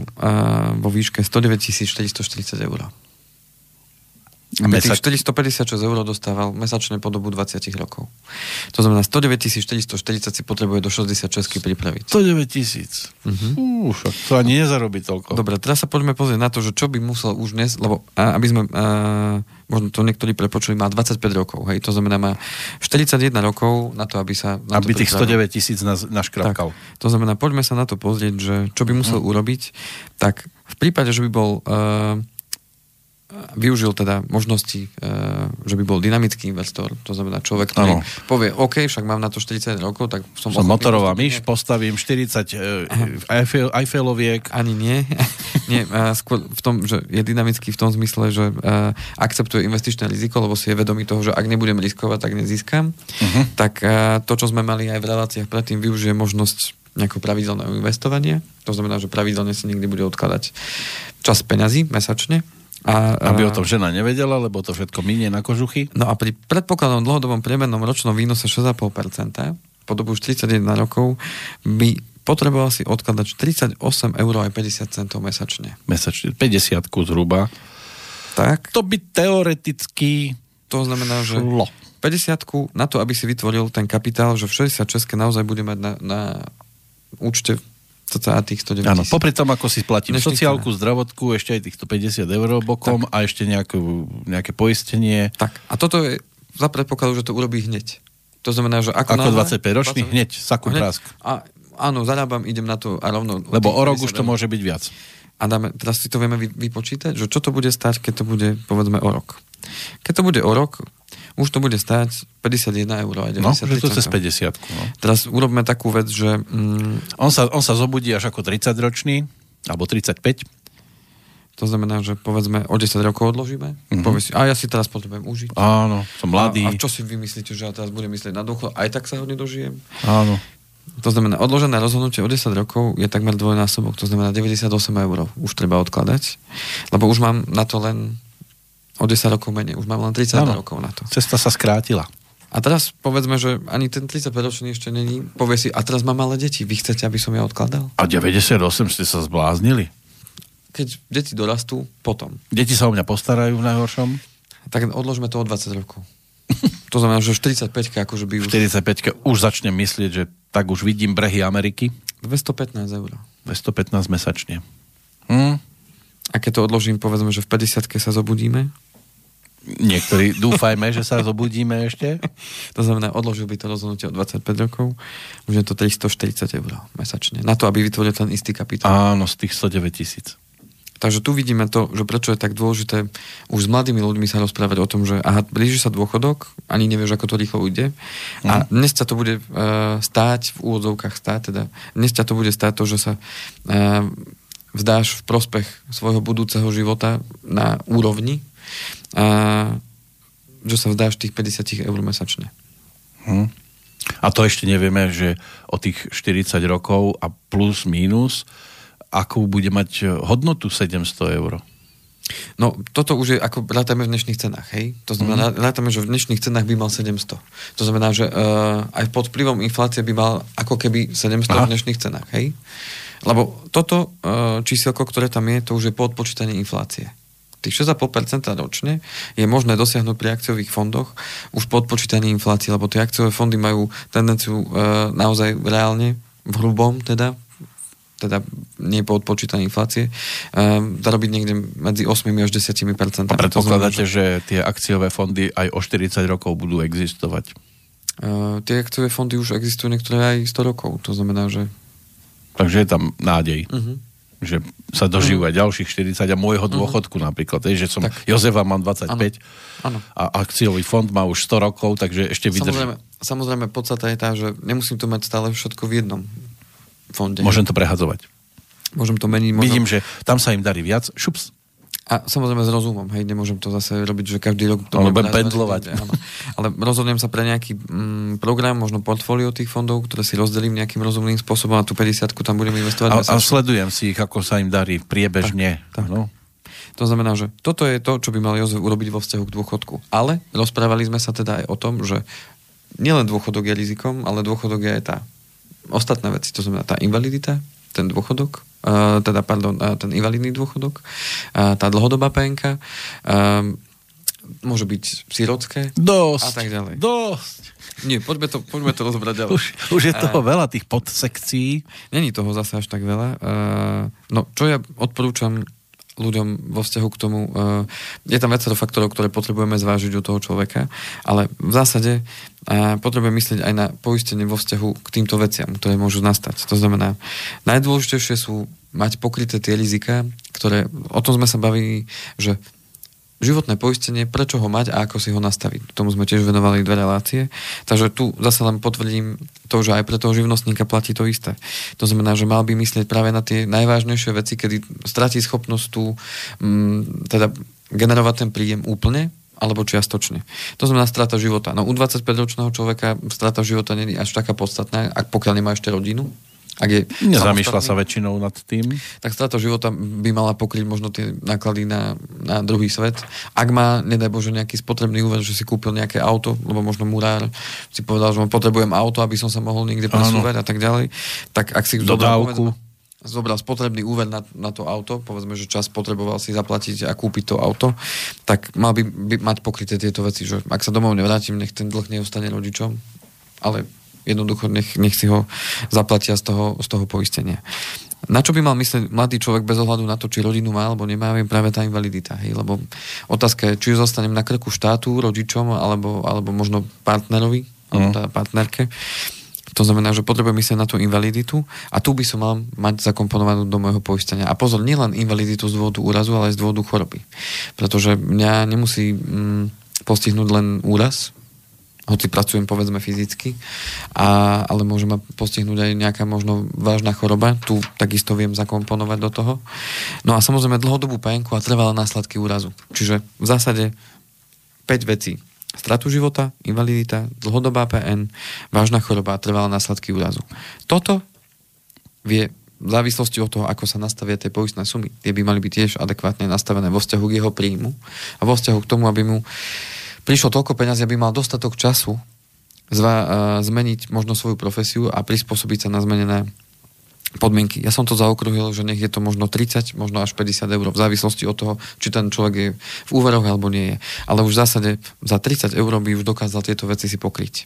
vo výške stodeväťtisíc štyristoštyridsať eur. Aby Mesač... tých štyristopäťdesiatšesť eur dostával mesačne po dobu dvadsať rokov. To znamená, stodeväťtisíc štyristoštyridsať si potrebuje do šesťdesiatšesť pripraviť. stodeväťtisíc. Uh-huh. Už, to ani nezarobí toľko. Dobre, teraz sa poďme pozrieť na to, že čo by musel už dnes, lebo a, aby sme... A, možno to niektorí prepočuli, má dvadsaťpäť rokov, hej, to znamená, má štyridsaťjeden rokov na to, aby sa... Na aby to tých stodeväťtisíc naškrapkal. Tak, to znamená, poďme sa na to pozrieť, že čo by musel mm. urobiť, tak v prípade, že by bol uh, využil teda možnosti, že by bol dynamický investor, to znamená človek, ktorý ano. povie, OK, však mám na to štyridsať rokov, tak som... Som motorová myš, postavím štyridsať Eiffel, Eiffeloviek. Ani nie. nie skôr v tom, že je dynamický v tom zmysle, že akceptuje investičné riziko, lebo si je vedomý toho, že ak nebudem riskovať, tak nezískam. Uh-huh. Tak to, čo sme mali aj v reláciách predtým, využije možnosť nejakého pravidelného investovania. To znamená, že pravidelne si niekde bude odkladať čas peňazí mesačne. A, Aby o tom žena nevedela, lebo to všetko minie na kožuchy. No a pri predpokladnom dlhodobom priemernom ročnom výnose šesť celá päť percenta po dobu štyridsaťjeden rokov by potreboval si odkladať tridsaťosem eur a päťdesiat centov mesačne. Mesačne, päťdesiatku zhruba. Tak. To by teoreticky to znamená, že šlo. päťdesiatku na to, aby si vytvoril ten kapitál, že v šesťdesiatšesťke naozaj bude mať na, na účte cca tých stodeväť tisíc. Áno, popri tom, ako si platím Neštý sociálku, cena. Zdravotku, ešte aj týchto päťdesiat eur bokom tak. A ešte nejaké, nejaké poistenie. Tak, a toto je za predpokladu, že to urobí hneď. To znamená, že ako... Ako dvadsaťpäťročný, hneď, saku hneď. Prásk. A, áno, zarábam, idem na to a rovno... Lebo o rok už to môže byť viac. A dáme, teraz si to vieme vypočítať, že čo to bude stať, keď to bude, povedzme, o rok. Keď to bude o rok, už to bude stáť päťdesiatjeden eur a deväťdesiattri centov. No, že to cez päťdesiatku. No. Teraz urobme takú vec, že... Mm, on, sa, on sa zobudí až ako tridsaťročný, alebo tridsaťpäť. To znamená, že povedzme o desať rokov odložíme. Mm-hmm. Povie si, a ja si teraz potrebujem užiť. Áno, som mladý. A, a čo si vy myslíte, že ja teraz budem myslieť na dôchod? Aj tak sa ho nedožijem. Áno. To znamená, odložené rozhodnutie o desať rokov je takmer dvojnásobok. To znamená, deväťdesiatosem eur už treba odkladať. Lebo už mám na to len... O desať rokov menej. Už mám len tridsať rokov na to. Cesta sa skrátila. A teraz povedzme, že ani ten tridsaťpäťročný ešte není. Povie si, a teraz mám malé deti. Vy chcete, aby som ja odkladal? A deväťdesiatosem ste sa zbláznili? Keď deti dorastú, potom. Deti sa o mňa postarajú v najhoršom? Tak odložme to o dvadsať rokov. To znamená, že štyridsaťpäťka akože by už... štyridsaťpäťka už začnem myslieť, že tak už vidím brehy Ameriky. dvestopätnásť eur. dvestopätnásť mesačne. Hm? A keď to odložím, povedzme, že v päťdesiatke sa zobudíme. Niektorí dúfajme, že sa zobudíme ešte. To znamená, odložil by to rozhodnutie od dvadsaťpäť rokov, už je to tristoštyridsať eur mesačne. Na to, aby vytvoril ten istý kapitál. Áno, z tých stodeväť tisíc. Takže tu vidíme to, že prečo je tak dôležité už s mladými ľuďmi sa rozprávať o tom, že aha, blíži sa dôchodok, ani nevieš, ako to rýchlo ujde. A dnes ťa to bude uh, stáť, v úvodzovkách stáť, teda dnes ťa to bude stáť to, že sa... Uh, vzdáš v prospech svojho budúceho života na úrovni a že sa vzdáš tých päťdesiat eur mesačne. Hm. A to ešte nevieme, že o tých štyridsať rokov a plus, mínus, akú bude mať hodnotu sedemsto eur. No, toto už je, ako rátame v dnešných cenách, hej? To znamená, mm. rátame, že v dnešných cenách by mal sedemsto. To znamená, že uh, aj pod vplyvom inflácie by mal ako keby sedemsto Aha. v dnešných cenách, hej? Lebo toto uh, číselko, ktoré tam je, to už je po odpočítaní inflácie. Tých šesť celá päť percenta ročne je možné dosiahnuť pri akciových fondoch už po odpočítaní inflácie, lebo tie akciové fondy majú tendenciu uh, naozaj reálne, v hrubom teda, teda nie po odpočítaní inflácie, um, zarobiť niekde medzi osem až desať percent. A predpokladáte, že tie akciové fondy aj o štyridsať rokov budú existovať? Uh, tie akciové fondy už existujú niektoré aj sto rokov, to znamená, že... Takže je tam nádej, uh-huh. že sa dožijú aj ďalších štyridsať a môjho dôchodku uh-huh. napríklad, je, že som tak. Jozefa mám dvadsaťpäť ano. Ano. A akciový fond má už sto rokov, takže ešte vydrží. Samozrejme, samozrejme podstata je tá, že nemusím to mať stále všetko v jednom fonde. Môžem to prehadzovať. Môžem to meniť. Môžem... Vidím, že tam sa im darí viac. Šups. A samozrejme s rozumom, hej, nemôžem to zase robiť, že každý rok... To ale budem pendlovať. Ale rozhodnem sa pre nejaký mm, program, možno portfólio tých fondov, ktoré si rozdelím nejakým rozumným spôsobom a tú päťdesiatku tam budem investovať. A, a sledujem si ich, ako sa im darí priebežne. Tak, tak. No. To znamená, že toto je to, čo by mal Jozef urobiť vo vzťahu k dôchodku. Ale rozprávali sme sa teda aj o tom, že nielen dôchodok je rizikom, ale dôchodok je aj tá ostatné veci, to znamená tá invalidita, ten dôchodok, uh, teda, pardon, uh, ten invalidný dôchodok, uh, tá dlhodobá penka, uh, môže byť sirotské dosť, a tak ďalej. Dosť. Nie, poďme to, poďme to rozbrať ďalej. Už, už je toho uh, veľa, tých podsekcií. Není toho zase až tak veľa. Uh, no, čo ja odporúčam ľuďom vo vzťahu k tomu, uh, je tam viacero faktorov, ktoré potrebujeme zvážiť u toho človeka, ale v zásade uh, potrebujeme myslieť aj na poistenie vo vzťahu k týmto veciam, ktoré môžu nastať. To znamená, najdôležitejšie sú mať pokryté tie rizika, ktoré, o tom sme sa bavili, že životné poistenie, prečo ho mať a ako si ho nastaviť. Tomu sme tiež venovali dve relácie. Takže tu zase len potvrdím to, že aj pre toho živnostníka platí to isté. To znamená, že mal by myslieť práve na tie najvážnejšie veci, kedy stratí schopnosť tú, teda generovať ten príjem úplne alebo čiastočne. To znamená strata života. No u dvadsaťpäťročného človeka strata života nie je až taká podstatná, ak pokiaľ nemá ešte rodinu. Ak je nezamýšľa sa väčšinou nad tým. Tak strata života by mala pokryť možno tie náklady na, na druhý svet. Ak má, nedaj Bože, nejaký spotrebný úver, že si kúpil nejaké auto, lebo možno murár si povedal, že potrebujem auto, aby som sa mohol niekde presúvať a tak ďalej. Tak ak si dodávku zobral spotrebný úver na, na to auto, povedzme, že čas potreboval si zaplatiť a kúpiť to auto, tak mal by, by mať pokryté tieto veci, že ak sa domov nevrátim, nech ten dlh neostane rodičom, ale jednoducho nech, nech si ho zaplatia z toho, z toho poistenia. Na čo by mal myslieť mladý človek bez ohľadu na to, či rodinu má alebo nemá, je práve tá invalidita. Hej? Lebo otázka je, či zostanem na krku štátu, rodičom, alebo, alebo možno partnerovi, mm. alebo tá partnerke. To znamená, že potrebujem myslieť na tú invaliditu a tu by som mal mať zakomponovanú do môjho poistenia. A pozor, nielen invaliditu z dôvodu úrazu, ale aj z dôvodu choroby. Pretože mňa nemusí mm, postihnúť len úraz, hoci pracujem, povedzme, fyzicky, a, ale môže ma postihnúť aj nejaká možno vážna choroba, tu takisto viem zakomponovať do toho. No a samozrejme dlhodobú penku a trvalé následky úrazu. Čiže v zásade päť vecí. Stratu života, invalidita, dlhodobá pé en, vážna choroba a trvalé následky úrazu. Toto vie v závislosti od toho, ako sa nastavia tie poistné sumy. Tie by mali byť tiež adekvátne nastavené vo vzťahu k jeho príjmu a vo vzťahu k tomu, aby mu prišlo toľko peňazí, aby mal dostatok času zva, e, zmeniť možno svoju profesiu a prispôsobiť sa na zmenené podmienky. Ja som to zaokrúhil, že nech je to možno tridsať, možno až päťdesiat eur, v závislosti od toho, či ten človek je v úveroch alebo nie je. Ale už v zásade za tridsať eur by už dokázal tieto veci si pokryť.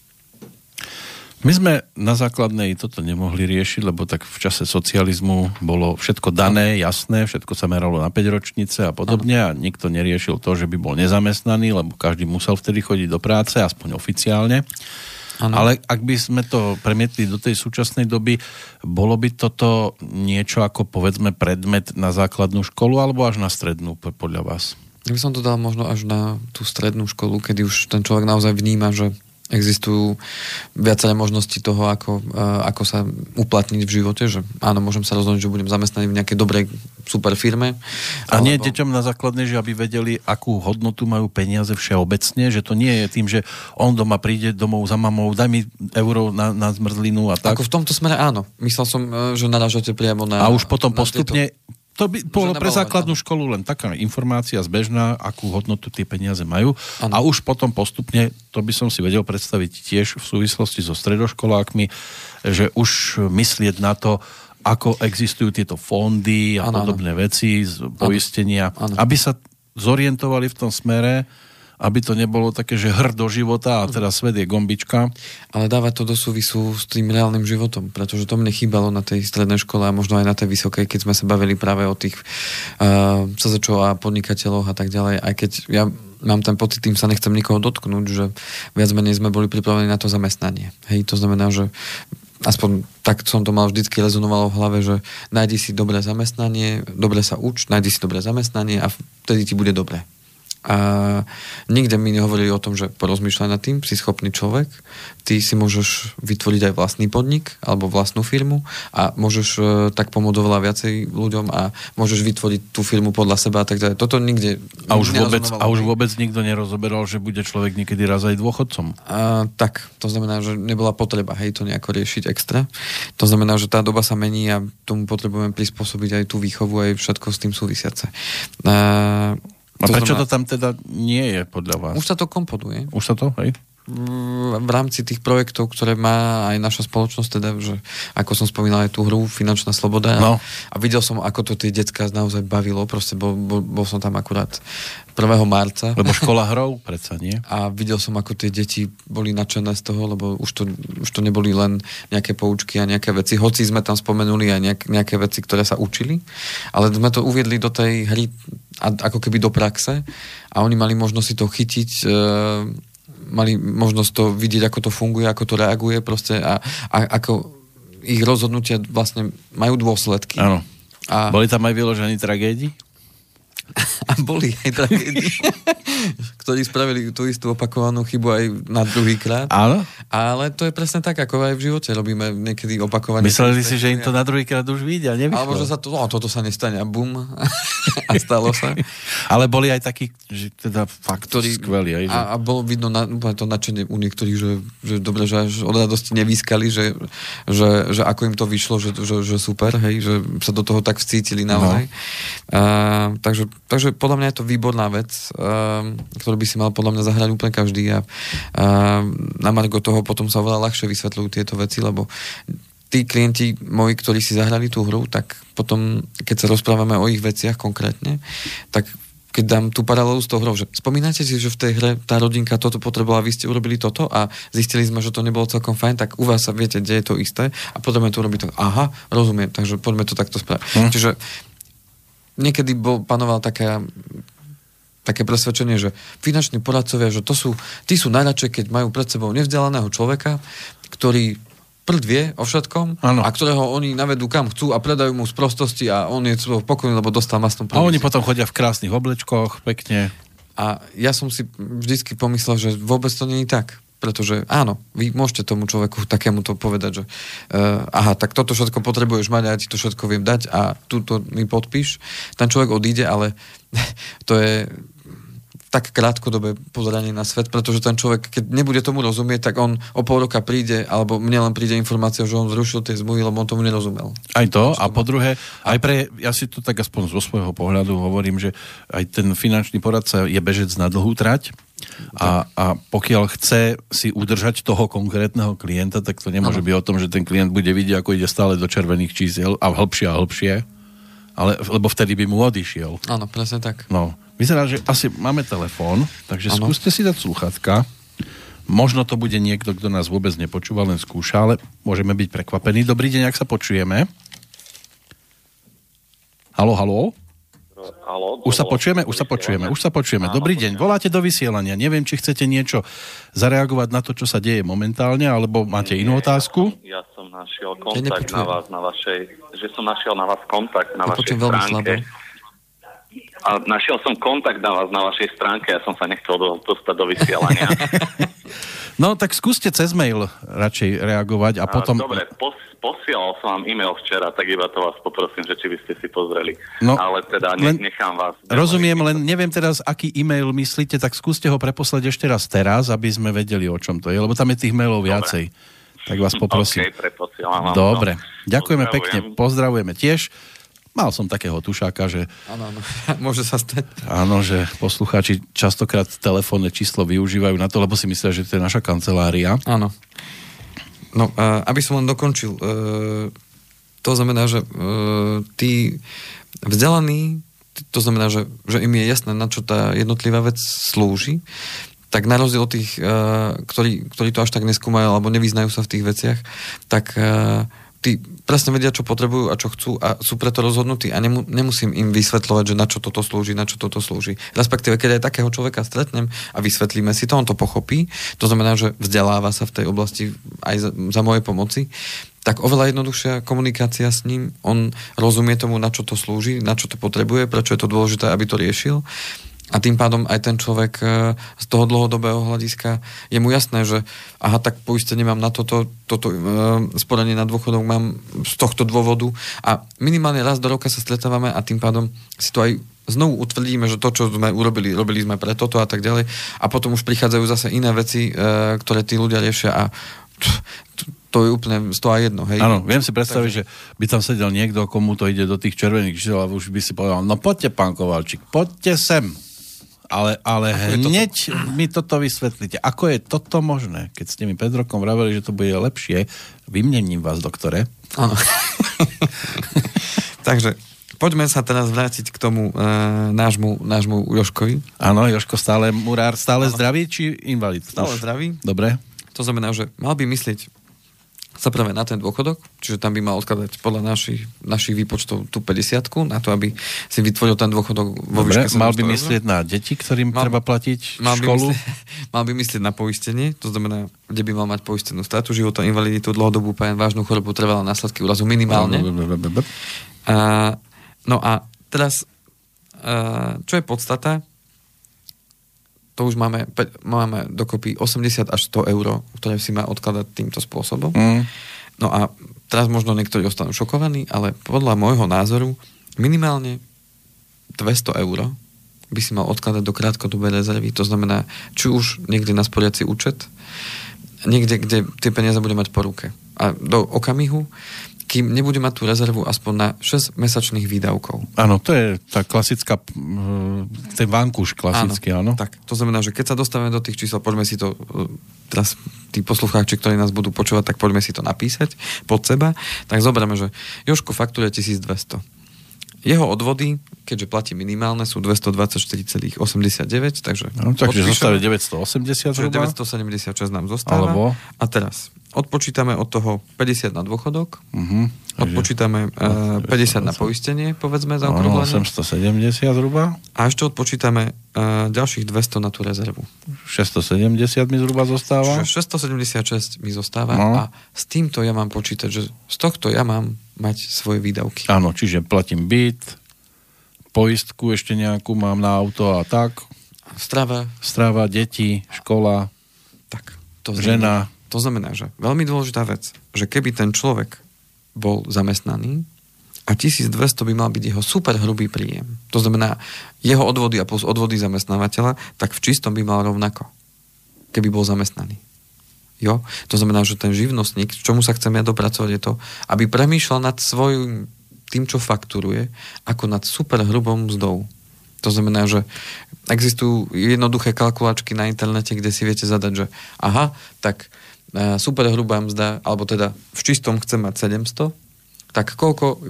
My sme na základnej toto nemohli riešiť, lebo tak v čase socializmu bolo všetko dané, jasné, všetko sa meralo na päťročnice a podobne a nikto neriešil to, že by bol nezamestnaný, lebo každý musel vtedy chodiť do práce, aspoň oficiálne. Ano. Ale ak by sme to premietli do tej súčasnej doby, bolo by toto niečo ako, povedzme, predmet na základnú školu alebo až na strednú, podľa vás? Ja by som to dal možno až na tú strednú školu, kedy už ten človek naozaj vníma, že existujú viaceré možnosti toho, ako, ako sa uplatniť v živote, že áno, môžem sa rozhodnúť, že budem zamestnaný v nejakej dobrej super firme. A alebo... nie deťom na základnej, že aby vedeli, akú hodnotu majú peniaze všeobecne, že to nie je tým, že on doma príde domov za mamou, daj mi euro na, na zmrzlinu a tak. Ako v tomto smere áno. Myslel som, že narážate priamo na... A už potom postupne... Tieto... To by bolo pre základnú školu len taká informácia zbežná, akú hodnotu tie peniaze majú. Ano. A už potom postupne, to by som si vedel predstaviť tiež v súvislosti so stredoškolákmi, že už myslieť na to, ako existujú tieto fondy a ano, podobné ano. veci, poistenia, ano. Ano. aby sa zorientovali v tom smere, aby to nebolo také, že hr do života a teraz svet je gombička. Ale dávať to do súvisu s tým reálnym životom, pretože to mne chýbalo na tej strednej škole a možno aj na tej vysokej, keď sme sa bavili práve o tých uh, SZČO a podnikateľoch a tak ďalej. Aj keď ja mám ten pocit, tým sa nechcem nikoho dotknúť, že viac menej sme boli pripravení na to zamestnanie. Hej, to znamená, že aspoň tak som to mal vždycky rezonovalo v hlave, že nájdi si dobré zamestnanie, dobre sa uč, nájdi si dobré zamestnanie a vtedy ti bude dobre. A nikde mi nehovorili o tom, že porozmýšľaj nad tým, si schopný človek, ty si môžeš vytvoriť aj vlastný podnik alebo vlastnú firmu a môžeš tak pomôcť oveľa viacej ľuďom a môžeš vytvoriť tú firmu podľa seba a tak ďalej. Toto nikde a už vôbec A už vôbec nikto nerozoberal, že bude človek niekedy raz aj dôchodcom. A, tak, to znamená, že nebola potreba, hej, to nejako riešiť extra. To znamená, že tá doba sa mení a tomu potrebujeme prispôsobiť aj tú výchovu, aj všetko s tým súvisiace. A, A to prečo znamená, to tam teda nie je podľa vás? Už sa to komponuje. Už sa to, hej? V rámci tých projektov, ktoré má aj naša spoločnosť, teda, že ako som spomínal aj tú hru Finančná sloboda no. a videl som, ako to tie decká naozaj bavilo, proste bol, bol, bol som tam akurát prvého marca. Lebo škola hrou, predsa nie? A videl som, ako tie deti boli nadšené z toho, lebo už to, už to neboli len nejaké poučky a nejaké veci, hoci sme tam spomenuli aj nejak, nejaké veci, ktoré sa učili, ale sme to uviedli do tej hry a, ako keby do praxe a oni mali možnosť si to chytiť e- mali možnosť to vidieť, ako to funguje, ako to reaguje proste a, a ako ich rozhodnutia vlastne majú dôsledky. Áno. A... Boli tam aj vyložené tragédie? A boli aj tragédie, ktorí spravili tú istú opakovanú chybu aj na druhýkrát. Áno. Ale to je presne tak, ako aj v živote robíme niekedy opakovanie. Mysleli si, že im to na druhýkrát už vidia, nevyšlo. Alebo že sa to, no, toto sa nestane a bum. A stalo sa. Ale boli aj takí, že teda fakt ktorí, skvelí. Aj, že... a, a bolo vidno na, to nadšenie u niektorých, že, že dobre, že až od radosti nevýskali, že, že, že ako im to vyšlo, že, že, že super, hej, že sa do toho tak vcítili naozaj. No. Takže Takže podľa mňa je to výborná vec, uh, ktorú by si mal podľa mňa zahrať úplne každý a uh, na margo toho potom sa oveľa ľahšie vysvetľujú tieto veci, lebo tí klienti moji, ktorí si zahrali tú hru, tak potom, keď sa rozprávame o ich veciach konkrétne, tak keď dám tú paralelu s tou hrou, že spomínate si, že v tej hre tá rodinka toto potrebovala, vy ste urobili toto a zistili sme, že to nebolo celkom fajn, tak u vás sa viete, kde je to isté a poďme to urobiť to. Aha, rozumiem, takže poďme to takto spraviť. Hm. Čiže niekedy bol, panoval taká, také presvedčenie, že finanční poradcovia, že to sú, tí sú najradšej, keď majú pred sebou nevzdelaného človeka, ktorý prd vie o všetkom, ano. A ktorého oni navedú kam chcú a predajú mu z prostosti a on je spokojný, lebo dostal masnú províziu. A oni potom chodia v krásnych oblečkoch, pekne. A ja som si vždycky pomyslel, že vôbec to nie je tak. Pretože áno, vy môžete tomu človeku takému to povedať, že uh, aha, tak toto všetko potrebuješ mať a ja ti to všetko viem dať a tu to mi podpíš. Ten človek odíde, ale to je tak krátkodobé pozeranie na svet, pretože ten človek, keď nebude tomu rozumieť, tak on o pol roka príde, alebo mne len príde informácia, že on zrušil tie zmluvy, lebo on tomu nerozumel. Aj to, a po druhé, aj pre, ja si to tak aspoň zo svojho pohľadu hovorím, že aj ten finančný poradca je bežec na dlhú trať. A, a pokiaľ chce si udržať toho konkrétneho klienta, tak to nemôže Aha. byť o tom, že ten klient bude vidieť, ako ide stále do červených čísiel a hlbšie a hlbšie, ale, lebo vtedy by mu odišiel. Áno, presne tak. No, vyzerá, že asi máme telefón, takže ano. Skúste si dať slúchatka. Možno to bude niekto, kto nás vôbec nepočúva, len skúša, ale môžeme byť prekvapení. Dobrý deň, ak sa počujeme. Haló, haló? Haló, už sa počujeme, už sa počujeme, už sa počujeme. Áno, dobrý deň, voláte do vysielania. Neviem, či chcete niečo zareagovať na to, čo sa deje momentálne, alebo máte nie, inú otázku? Ja som, ja som našiel kontakt na vás, na vašej, že som našiel na vás kontakt na ja vašej stránke. A našiel som kontakt na vás na vašej stránke, ja som sa nechcel do, dostať do vysielania. No, tak skúste cez mail radšej reagovať a potom... Dobre, pos, posielal som vám e-mail včera, tak iba to vás poprosím, že či by ste si pozreli. No, ale teda len, nechám vás... Rozumiem, len neviem teraz, aký e-mail myslíte, tak skúste ho preposlať ešte raz teraz, aby sme vedeli, o čom to je, lebo tam je tých mailov Dobre. Viacej. Tak vás poprosím. Okay, preposielam vám. Dobre, no. Ďakujeme pekne, pozdravujeme tiež. Mal som takého tušáka, že... Áno, áno, môže sa stať. Áno, že poslucháči častokrát telefónne číslo využívajú na to, lebo si myslia, že to je naša kancelária. Áno. No, aby som len dokončil, to znamená, že tí vzdelaní, to znamená, že, že im je jasné, na čo tá jednotlivá vec slúži, tak na rozdiel od tých, ktorí, ktorí to až tak neskúmajú alebo nevyznajú sa v tých veciach, tak... tí presne vedia, čo potrebujú a čo chcú a sú preto rozhodnutí a nemu, nemusím im vysvetľovať, že na čo toto slúži, na čo toto slúži. Respektíve, keď aj takého človeka stretnem a vysvetlíme si to, on to pochopí, to znamená, že vzdeláva sa v tej oblasti aj za, za mojej pomoci, tak oveľa jednoduchšia komunikácia s ním, on rozumie tomu, na čo to slúži, na čo to potrebuje, prečo je to dôležité, aby to riešil. A tým pádom aj ten človek z toho dlhodobého hľadiska je mu jasné, že aha, tak poistenie mám na toto, toto e, sporenie na dôchodok mám z tohto dôvodu a minimálne raz do roka sa stretávame a tým pádom si to aj znovu utvrdíme, že to, čo sme urobili, robili sme pre toto a tak ďalej a potom už prichádzajú zase iné veci, e, ktoré tí ľudia riešia a to je úplne sto a jeden, hej? Áno, viem si predstaviť, takže... že by tam sedel niekto, komu to ide do tých červených čísel a už by si povedal, no poďte, pán Kovalčík, poďte sem. Ale, ale hneď toto? Mi toto vysvetlíte. Ako je toto možné? Keď ste mi pred rokom vraveli, že to bude lepšie, vymením vás, doktore. Áno. Takže poďme sa teraz vrátiť k tomu e, nášmu, nášmu Jožkovi. Áno, Jožko stále murár, stále ano. Zdravý či invalid? Stále Už. Zdravý. Dobre. To znamená, že mal by myslieť sa prvé na ten dôchodok, čiže tam by mal odkladať podľa našich, našich výpočtov tú päťdesiatku, na to, aby si vytvoril ten dôchodok vo výške sedemsto eur. Mal by myslieť na deti, ktorým mal, treba platiť mal školu? By myslieť, mal by myslieť na poistenie, to znamená, kde by mal mať poistenú stratu života, invaliditu, dlhodobú pájen, vážnu chorobu, trvalé následky úrazu minimálne. A, no a teraz čo je podstata, to už máme, máme dokopy osemdesiat až sto eur, ktoré si má odkladať týmto spôsobom. Mm. No a teraz možno niektorí ostanú šokovaní, ale podľa môjho názoru minimálne dvesto eur by si mal odkladať do krátkodobej rezervy. To znamená, či už niekde na sporiaci účet, niekde, kde tie peniaze bude mať po ruke. A do okamihu, kým nebude mať tú rezervu aspoň na šesť mesačných výdavkov. Áno, to je tá klasická, ten vankúš klasický, áno. áno. Tak, to znamená, že keď sa dostaneme do tých čísel, poďme si to, teraz tí poslucháči, ktorí nás budú počúvať, tak poďme si to napísať pod seba, tak zoberieme, že Jožko fakturuje tisícdvesto. Jeho odvody, keďže platí minimálne, sú dvestodvadsaťštyri celá osemdesiatdeväť, takže... No, takže zostane deväťstoosemdesiat. Čiže deväťstosedemdesiatšesť nám zostáva. Alebo... A teraz... Odpočítame od toho päťdesiat na dôchodok, uh-huh, odpočítame uh, päťdesiat na poistenie, povedzme, za okrúhlenie. No, osemstosedemdesiat zhruba. A ešte odpočítame uh, ďalších dvesto na tú rezervu. šesťstosedemdesiat mi zhruba zostáva. šesťstosedemdesiatšesť mi zostáva, no. A s týmto ja mám počítať, že z tohto ja mám mať svoje výdavky. Áno, čiže platím byt, poistku ešte nejakú mám na auto a tak. Strava. Strava, deti, škola, tak, to žena. To znamená, že veľmi dôležitá vec, že keby ten človek bol zamestnaný a tisícdvesto by mal byť jeho super hrubý príjem, to znamená jeho odvody a plus odvody zamestnávateľa, tak v čistom by mal rovnako, keby bol zamestnaný. Jo? To znamená, že ten živnostník, čomu sa chcem ja dopracovať, je to, aby premýšľal nad svojím tým, čo fakturuje, ako nad super hrubou mzdou. To znamená, že existujú jednoduché kalkulačky na internete, kde si viete zadať, že aha, tak super hrubá mzda, alebo teda v čistom chcem mať sedemsto, tak koľko,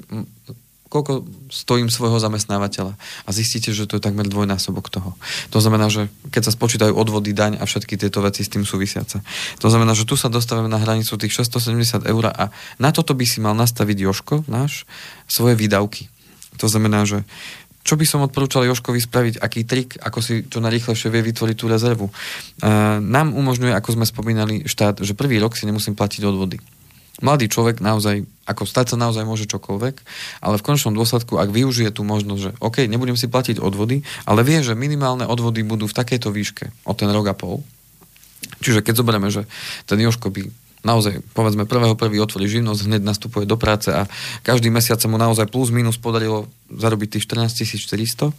koľko stojím svojho zamestnávateľa. A zistíte, že to je takmer dvojnásobok toho. To znamená, že keď sa spočítajú odvody, daň a všetky tieto veci s tým súvisiace. To znamená, že tu sa dostávame na hranicu tých šesťstosedemdesiat eur a na toto by si mal nastaviť Jožko, náš, svoje výdavky. To znamená, že čo by som odporúčal Jožkovi spraviť? Aký trik? Ako si to najrýchlejšie vie vytvoriť tú rezervu? E, nám umožňuje, ako sme spomínali, štát, že prvý rok si nemusím platiť odvody. Mladý človek naozaj, ako stať sa naozaj môže čokoľvek, ale v konečnom dôsledku, ak využije tú možnosť, že OK, nebudem si platiť odvody, ale vie, že minimálne odvody budú v takejto výške o ten rok a pol. Čiže keď zoberieme, že ten Jožko by naozaj, povedzme, prvého prvý otvorí živnosť, hneď nastupuje do práce a každý mesiac sa mu naozaj plus minus podarilo zarobiť tých štrnásťtisícštyristo,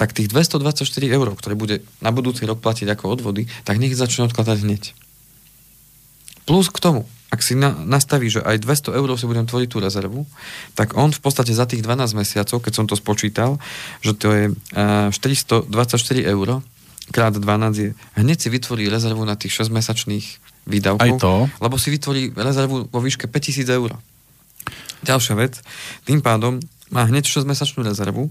tak tých dvestodvadsaťštyri eur, ktoré bude na budúci rok platiť ako odvody, tak nech začne odkladať hneď. Plus k tomu, ak si na, nastaví, že aj dvesto eur si budem tvoriť tú rezervu, tak on v podstate za tých dvanásť mesiacov, keď som to spočítal, že to je uh, štyristodvadsaťštyri eur, krát dvanásť je, hneď si vytvorí rezervu na tých šesťmesačných výdavkov, lebo si vytvorí rezervu vo výške päťtisíc eur. Ďalšia vec, tým pádom má hneď šesťmesačnú rezervu,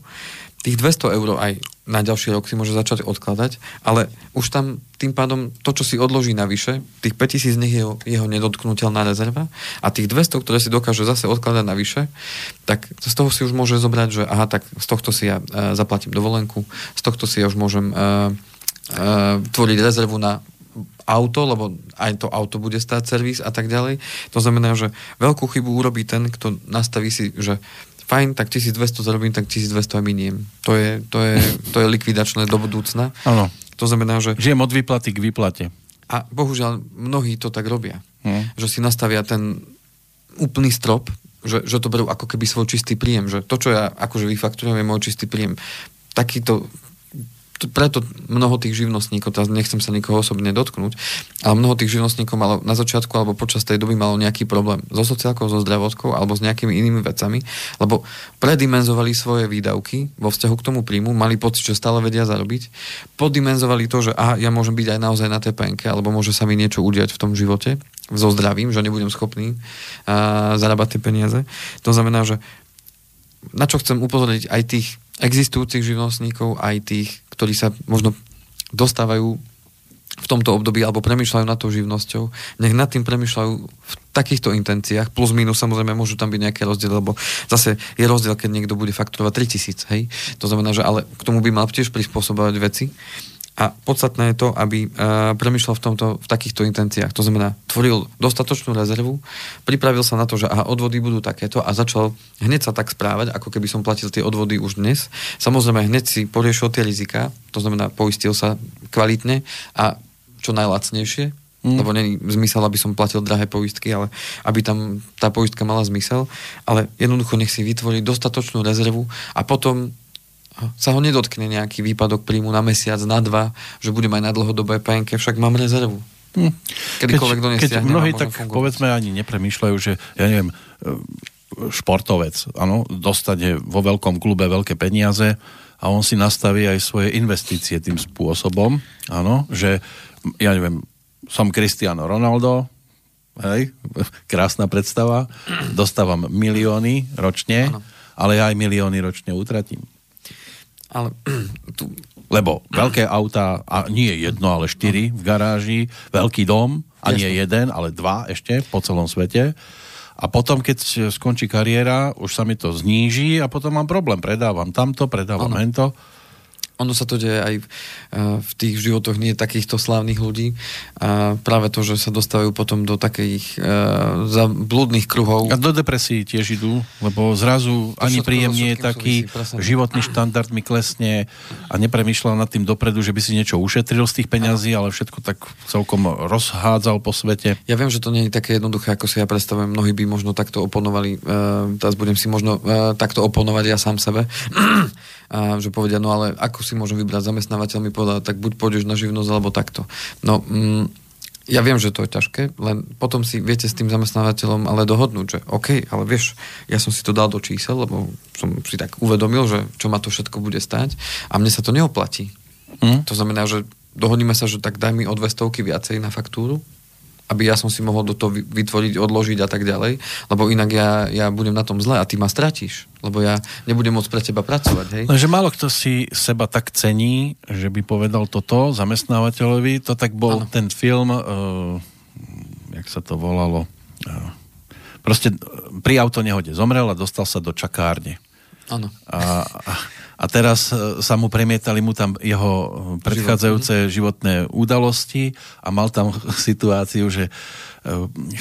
tých dvesto eur aj na ďalší rok si môže začať odkladať, ale už tam tým pádom to, čo si odloží navyše, tých päťtisíc z nich je jeho, jeho nedotknuteľná rezerva a tých dvesto, ktoré si dokáže zase odkladať navyše, tak z toho si už môže zobrať, že aha, tak z tohto si ja e, zaplatím dovolenku, z tohto si ja už môžem e, e, tvoriť rezervu na auto, lebo aj to auto bude stáť servis a tak ďalej. To znamená, že veľkú chybu urobí ten, kto nastaví si, že fajn, tak tisícdvesto zarobím, tak tisícdvesto aj miniem. To je, to je, to je likvidačné do budúcna. Áno. To znamená, že... Žijem od výplaty k výplate. A bohužiaľ, mnohí to tak robia. Hmm. Že si nastavia ten úplný strop, že, že to berú ako keby svoj čistý príjem. Že to, čo ja akože vyfakturujem, je môj čistý príjem. Takýto... Preto mnoho tých živnostníkov, teraz nechcem sa nikoho osobne dotknúť, ale mnoho tých živnostníkov malo na začiatku alebo počas tej doby malo nejaký problém so sociálkou, so zdravotkou alebo s nejakými inými vecami, lebo predimenzovali svoje výdavky vo vzťahu k tomu príjmu, mali pocit, že stále vedia zarobiť, poddimenzovali to, že aha, ja môžem byť aj naozaj na tej penke, alebo môže sa mi niečo udiať v tom živote, so zdravím, že nebudem schopný uh, zarábať tie peniaze. To znamená, že na čo chcem upozorniť aj tých existujúcich živnostníkov, aj tých, ktorí sa možno dostávajú v tomto období alebo premýšľajú nad tou živnosťou, nech nad tým premýšľajú v takýchto intenciách, plus minus samozrejme môžu tam byť nejaké rozdiely, lebo zase je rozdiel, keď niekto bude fakturovať tritisíc, hej? To znamená, že ale k tomu by mal tiež prispôsobovať veci a podstatné je to, aby uh, premýšľal v tomto, v takýchto intenciách. To znamená, tvoril dostatočnú rezervu, pripravil sa na to, že aha, odvody budú takéto a začal hneď sa tak správať, ako keby som platil tie odvody už dnes. Samozrejme, hneď si poriešil tie rizika, to znamená, poistil sa kvalitne a čo najlacnejšie, mm. lebo není zmysel, aby som platil drahé poistky, ale aby tam tá poistka mala zmysel, ale jednoducho nech si vytvorí dostatočnú rezervu a potom sa ho nedotkne nejaký výpadok príjmu na mesiac, na dva, že budem aj na dlhodobé penke, však mám rezervu. Hm. Kedykoľvek donesie. Keď mnohí tak fungovať. Povedzme ani nepremýšľajú, že ja neviem, športovec, áno, dostane vo veľkom klube veľké peniaze a on si nastaví aj svoje investície tým spôsobom, áno, že ja neviem, som Cristiano Ronaldo, hej, krásna predstava, dostávam milióny ročne, áno. Ale ja aj milióny ročne utratím. Ale, tu... Lebo veľké autá, a nie jedno, ale štyri v garáži, veľký dom, a nie jeden, ale dva ešte po celom svete. A potom, keď skončí kariéra, už sa mi to zníži a potom mám problém. Predávam tamto, predávam ano. Hento. Ono sa to deje aj v tých životoch nie takýchto slávnych ľudí. A práve to, že sa dostávajú potom do takých e, blúdnych kruhov. A do depresií tiež idú, lebo zrazu to ani príjemne je taký, súvisí, životný štandard mi klesne a nepremýšľal nad tým dopredu, že by si niečo ušetril z tých peňazí, ale všetko tak celkom rozhádzal po svete. Ja viem, že to nie je také jednoduché, ako si ja predstavujem. Mnohí by možno takto oponovali. E, teraz budem si možno e, takto oponovať ja sám sebe. A, že povedia, no ale ako si môžem vybrať, zamestnávateľ mi povedal, tak buď pôjdeš na živnosť, alebo takto. No, mm, ja viem, že to je ťažké, len potom si viete s tým zamestnávateľom ale dohodnúť, že OK, ale vieš, ja som si to dal do čísel, lebo som si tak uvedomil, že čo ma to všetko bude stáť a mne sa to neoplatí. Mm. To znamená, že dohodníme sa, že tak daj mi o dve stovky viacej na faktúru, aby ja som si mohol do toho vytvoriť, odložiť a tak ďalej, lebo inak ja, ja budem na tom zle a ty ma stratíš, lebo ja nebudem môcť pre teba pracovať, hej? Lenže málo kto si seba tak cení, že by povedal toto zamestnávateľovi, to tak bol ano. Ten film, uh, jak sa to volalo, uh, proste pri autonehode zomrel a dostal sa do čakárne. Áno. A, a, a teraz sa mu premietali mu tam jeho predchádzajúce životné udalosti a mal tam situáciu, že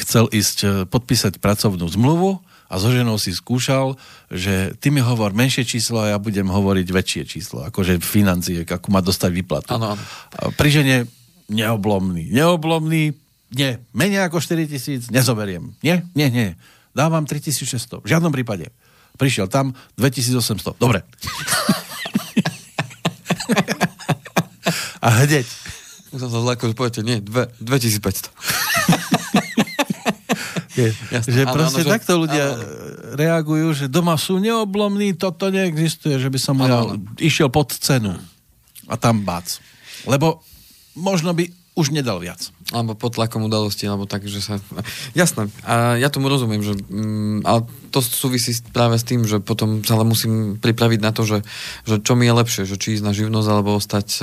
chcel ísť podpísať pracovnú zmluvu a so ženou si skúšal, že ty mi hovor menšie číslo a ja budem hovoriť väčšie číslo, akože financie, ako má dostať výplatu. Áno. Pri žene neoblomný. Neoblomný, nie, menej ako štyritisíc, nezoberiem. Nie, nie, nie. Dávam tritisícšesťsto. V žiadnom prípade. Prišiel tam dvetisícosemsto. Dobre. A hneď. Som sa zľakol, že poviete, nie, dve, dvetisícpäťsto. Nie, že áno, proste áno, takto že... ľudia áno, áno. reagujú, že doma sú neoblomní, toto neexistuje, že by som ja išiel pod cenu. A tam bác. Lebo možno by už nedal viac. Alebo pod tlakom udalosti, alebo tak, že sa... Jasné. A ja tomu rozumiem, že... Mm, ale to súvisí práve s tým, že potom sa ale musím pripraviť na to, že, že čo mi je lepšie, že či ísť na živnosť, alebo ostať, e,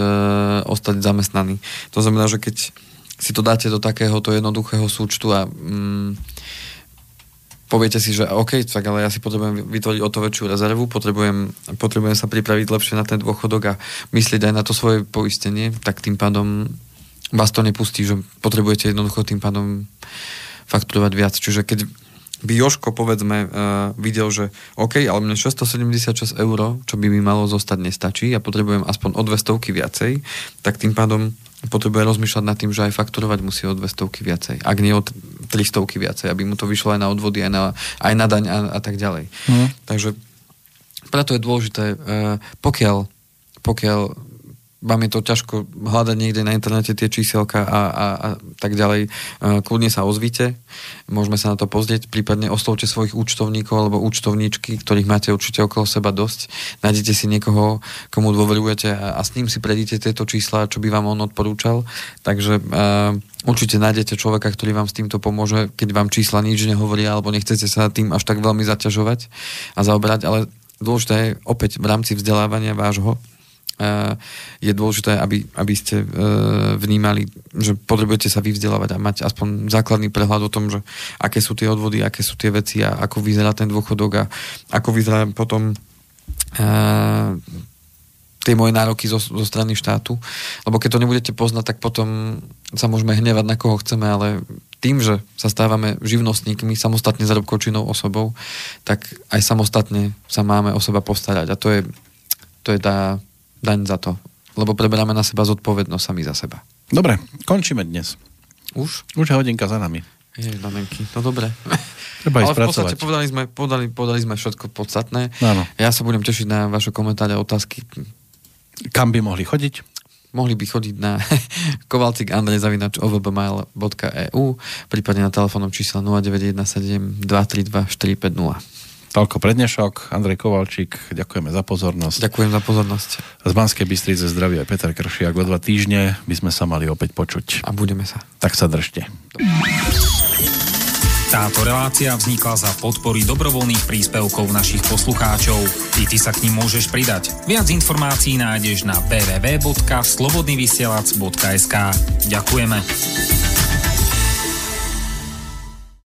ostať zamestnaný. To znamená, že keď si to dáte do takéhoto jednoduchého súčtu a... Mm, poviete si, že OK, tak ale ja si potrebujem vytvoriť o to väčšiu rezervu, potrebujem, potrebujem sa pripraviť lepšie na ten dôchodok a myslieť aj na to svoje poistenie, tak tým pádom vás to nepustí, že potrebujete jednoducho tým pádom fakturovať viac. Čiže keď by Jožko, povedzme, uh, videl, že OK, ale mne šesťstosedemdesiatšesť eur, čo by mi malo zostať, nestačí, ja potrebujem aspoň o dve stovky viacej, tak tým pádom potrebuje rozmýšľať nad tým, že aj fakturovať musí o dve stovky viacej, ak nie o tri stovky viacej, aby mu to vyšlo aj na odvody, aj na, aj na daň a, a tak ďalej. Mm. Takže preto je dôležité, uh, pokiaľ pokiaľ vám je to ťažko hľadať niekde na internete tie číselka a, a, a tak ďalej. Kľudne sa ozvite, môžeme sa na to pozrieť, prípadne oslovte svojich účtovníkov alebo účtovníčky, ktorých máte určite okolo seba dosť. Nájdete si niekoho, komu dôverujete a, a s ním si predíte tieto čísla, čo by vám on odporúčal. Takže uh, určite nájdete človeka, ktorý vám s týmto pomôže, keď vám čísla nič nehovoria alebo nechcete sa tým až tak veľmi zaťažovať a zaobrať, ale dôležité je opäť v rámci vzdelávania vášho je dôležité, aby, aby ste vnímali, že potrebujete sa vyvzdelávať a mať aspoň základný prehľad o tom, že aké sú tie odvody, aké sú tie veci a ako vyzerá ten dôchodok a ako vyzerá potom tie moje nároky zo, zo strany štátu. Lebo keď to nebudete poznať, tak potom sa môžeme hnevať na koho chceme, ale tým, že sa stávame živnostníkmi, samostatne zárobkov činnou osobou, tak aj samostatne sa máme o seba postarať. A to je, to je tá daň za to. Lebo preberáme na seba zodpovednosť sami za seba. Dobre, končíme dnes. Už? Už je hodinka za nami. Jej, damenky, to dobre. Treba ísť pracovať. Ale v podstate povedali sme, povedali, povedali sme všetko podstatné. Áno. Ja sa budem tešiť na vaše komentáre a otázky. Kam by mohli chodiť? Mohli by chodiť na kovalcik andrej zavináč o v b mail bodka e u, prípadne na telefónnom čísle nula deväť jedna sedem dva tri dva štyri päť nula. Toľko pre dnešok. Andrej Kovalčík, ďakujeme za pozornosť. Ďakujem za pozornosť. Z Banskej Bystrice zdraví aj Peter Kršiak. O dva týždne by sme sa mali opäť počuť. A budeme sa. Tak sa držte. Táto relácia vznikla za podpory dobrovoľných príspevkov našich poslucháčov. I ty sa k nim môžeš pridať. Viac informácií nájdeš na w w w bodka slobodnyvysielac bodka es ka. Ďakujeme.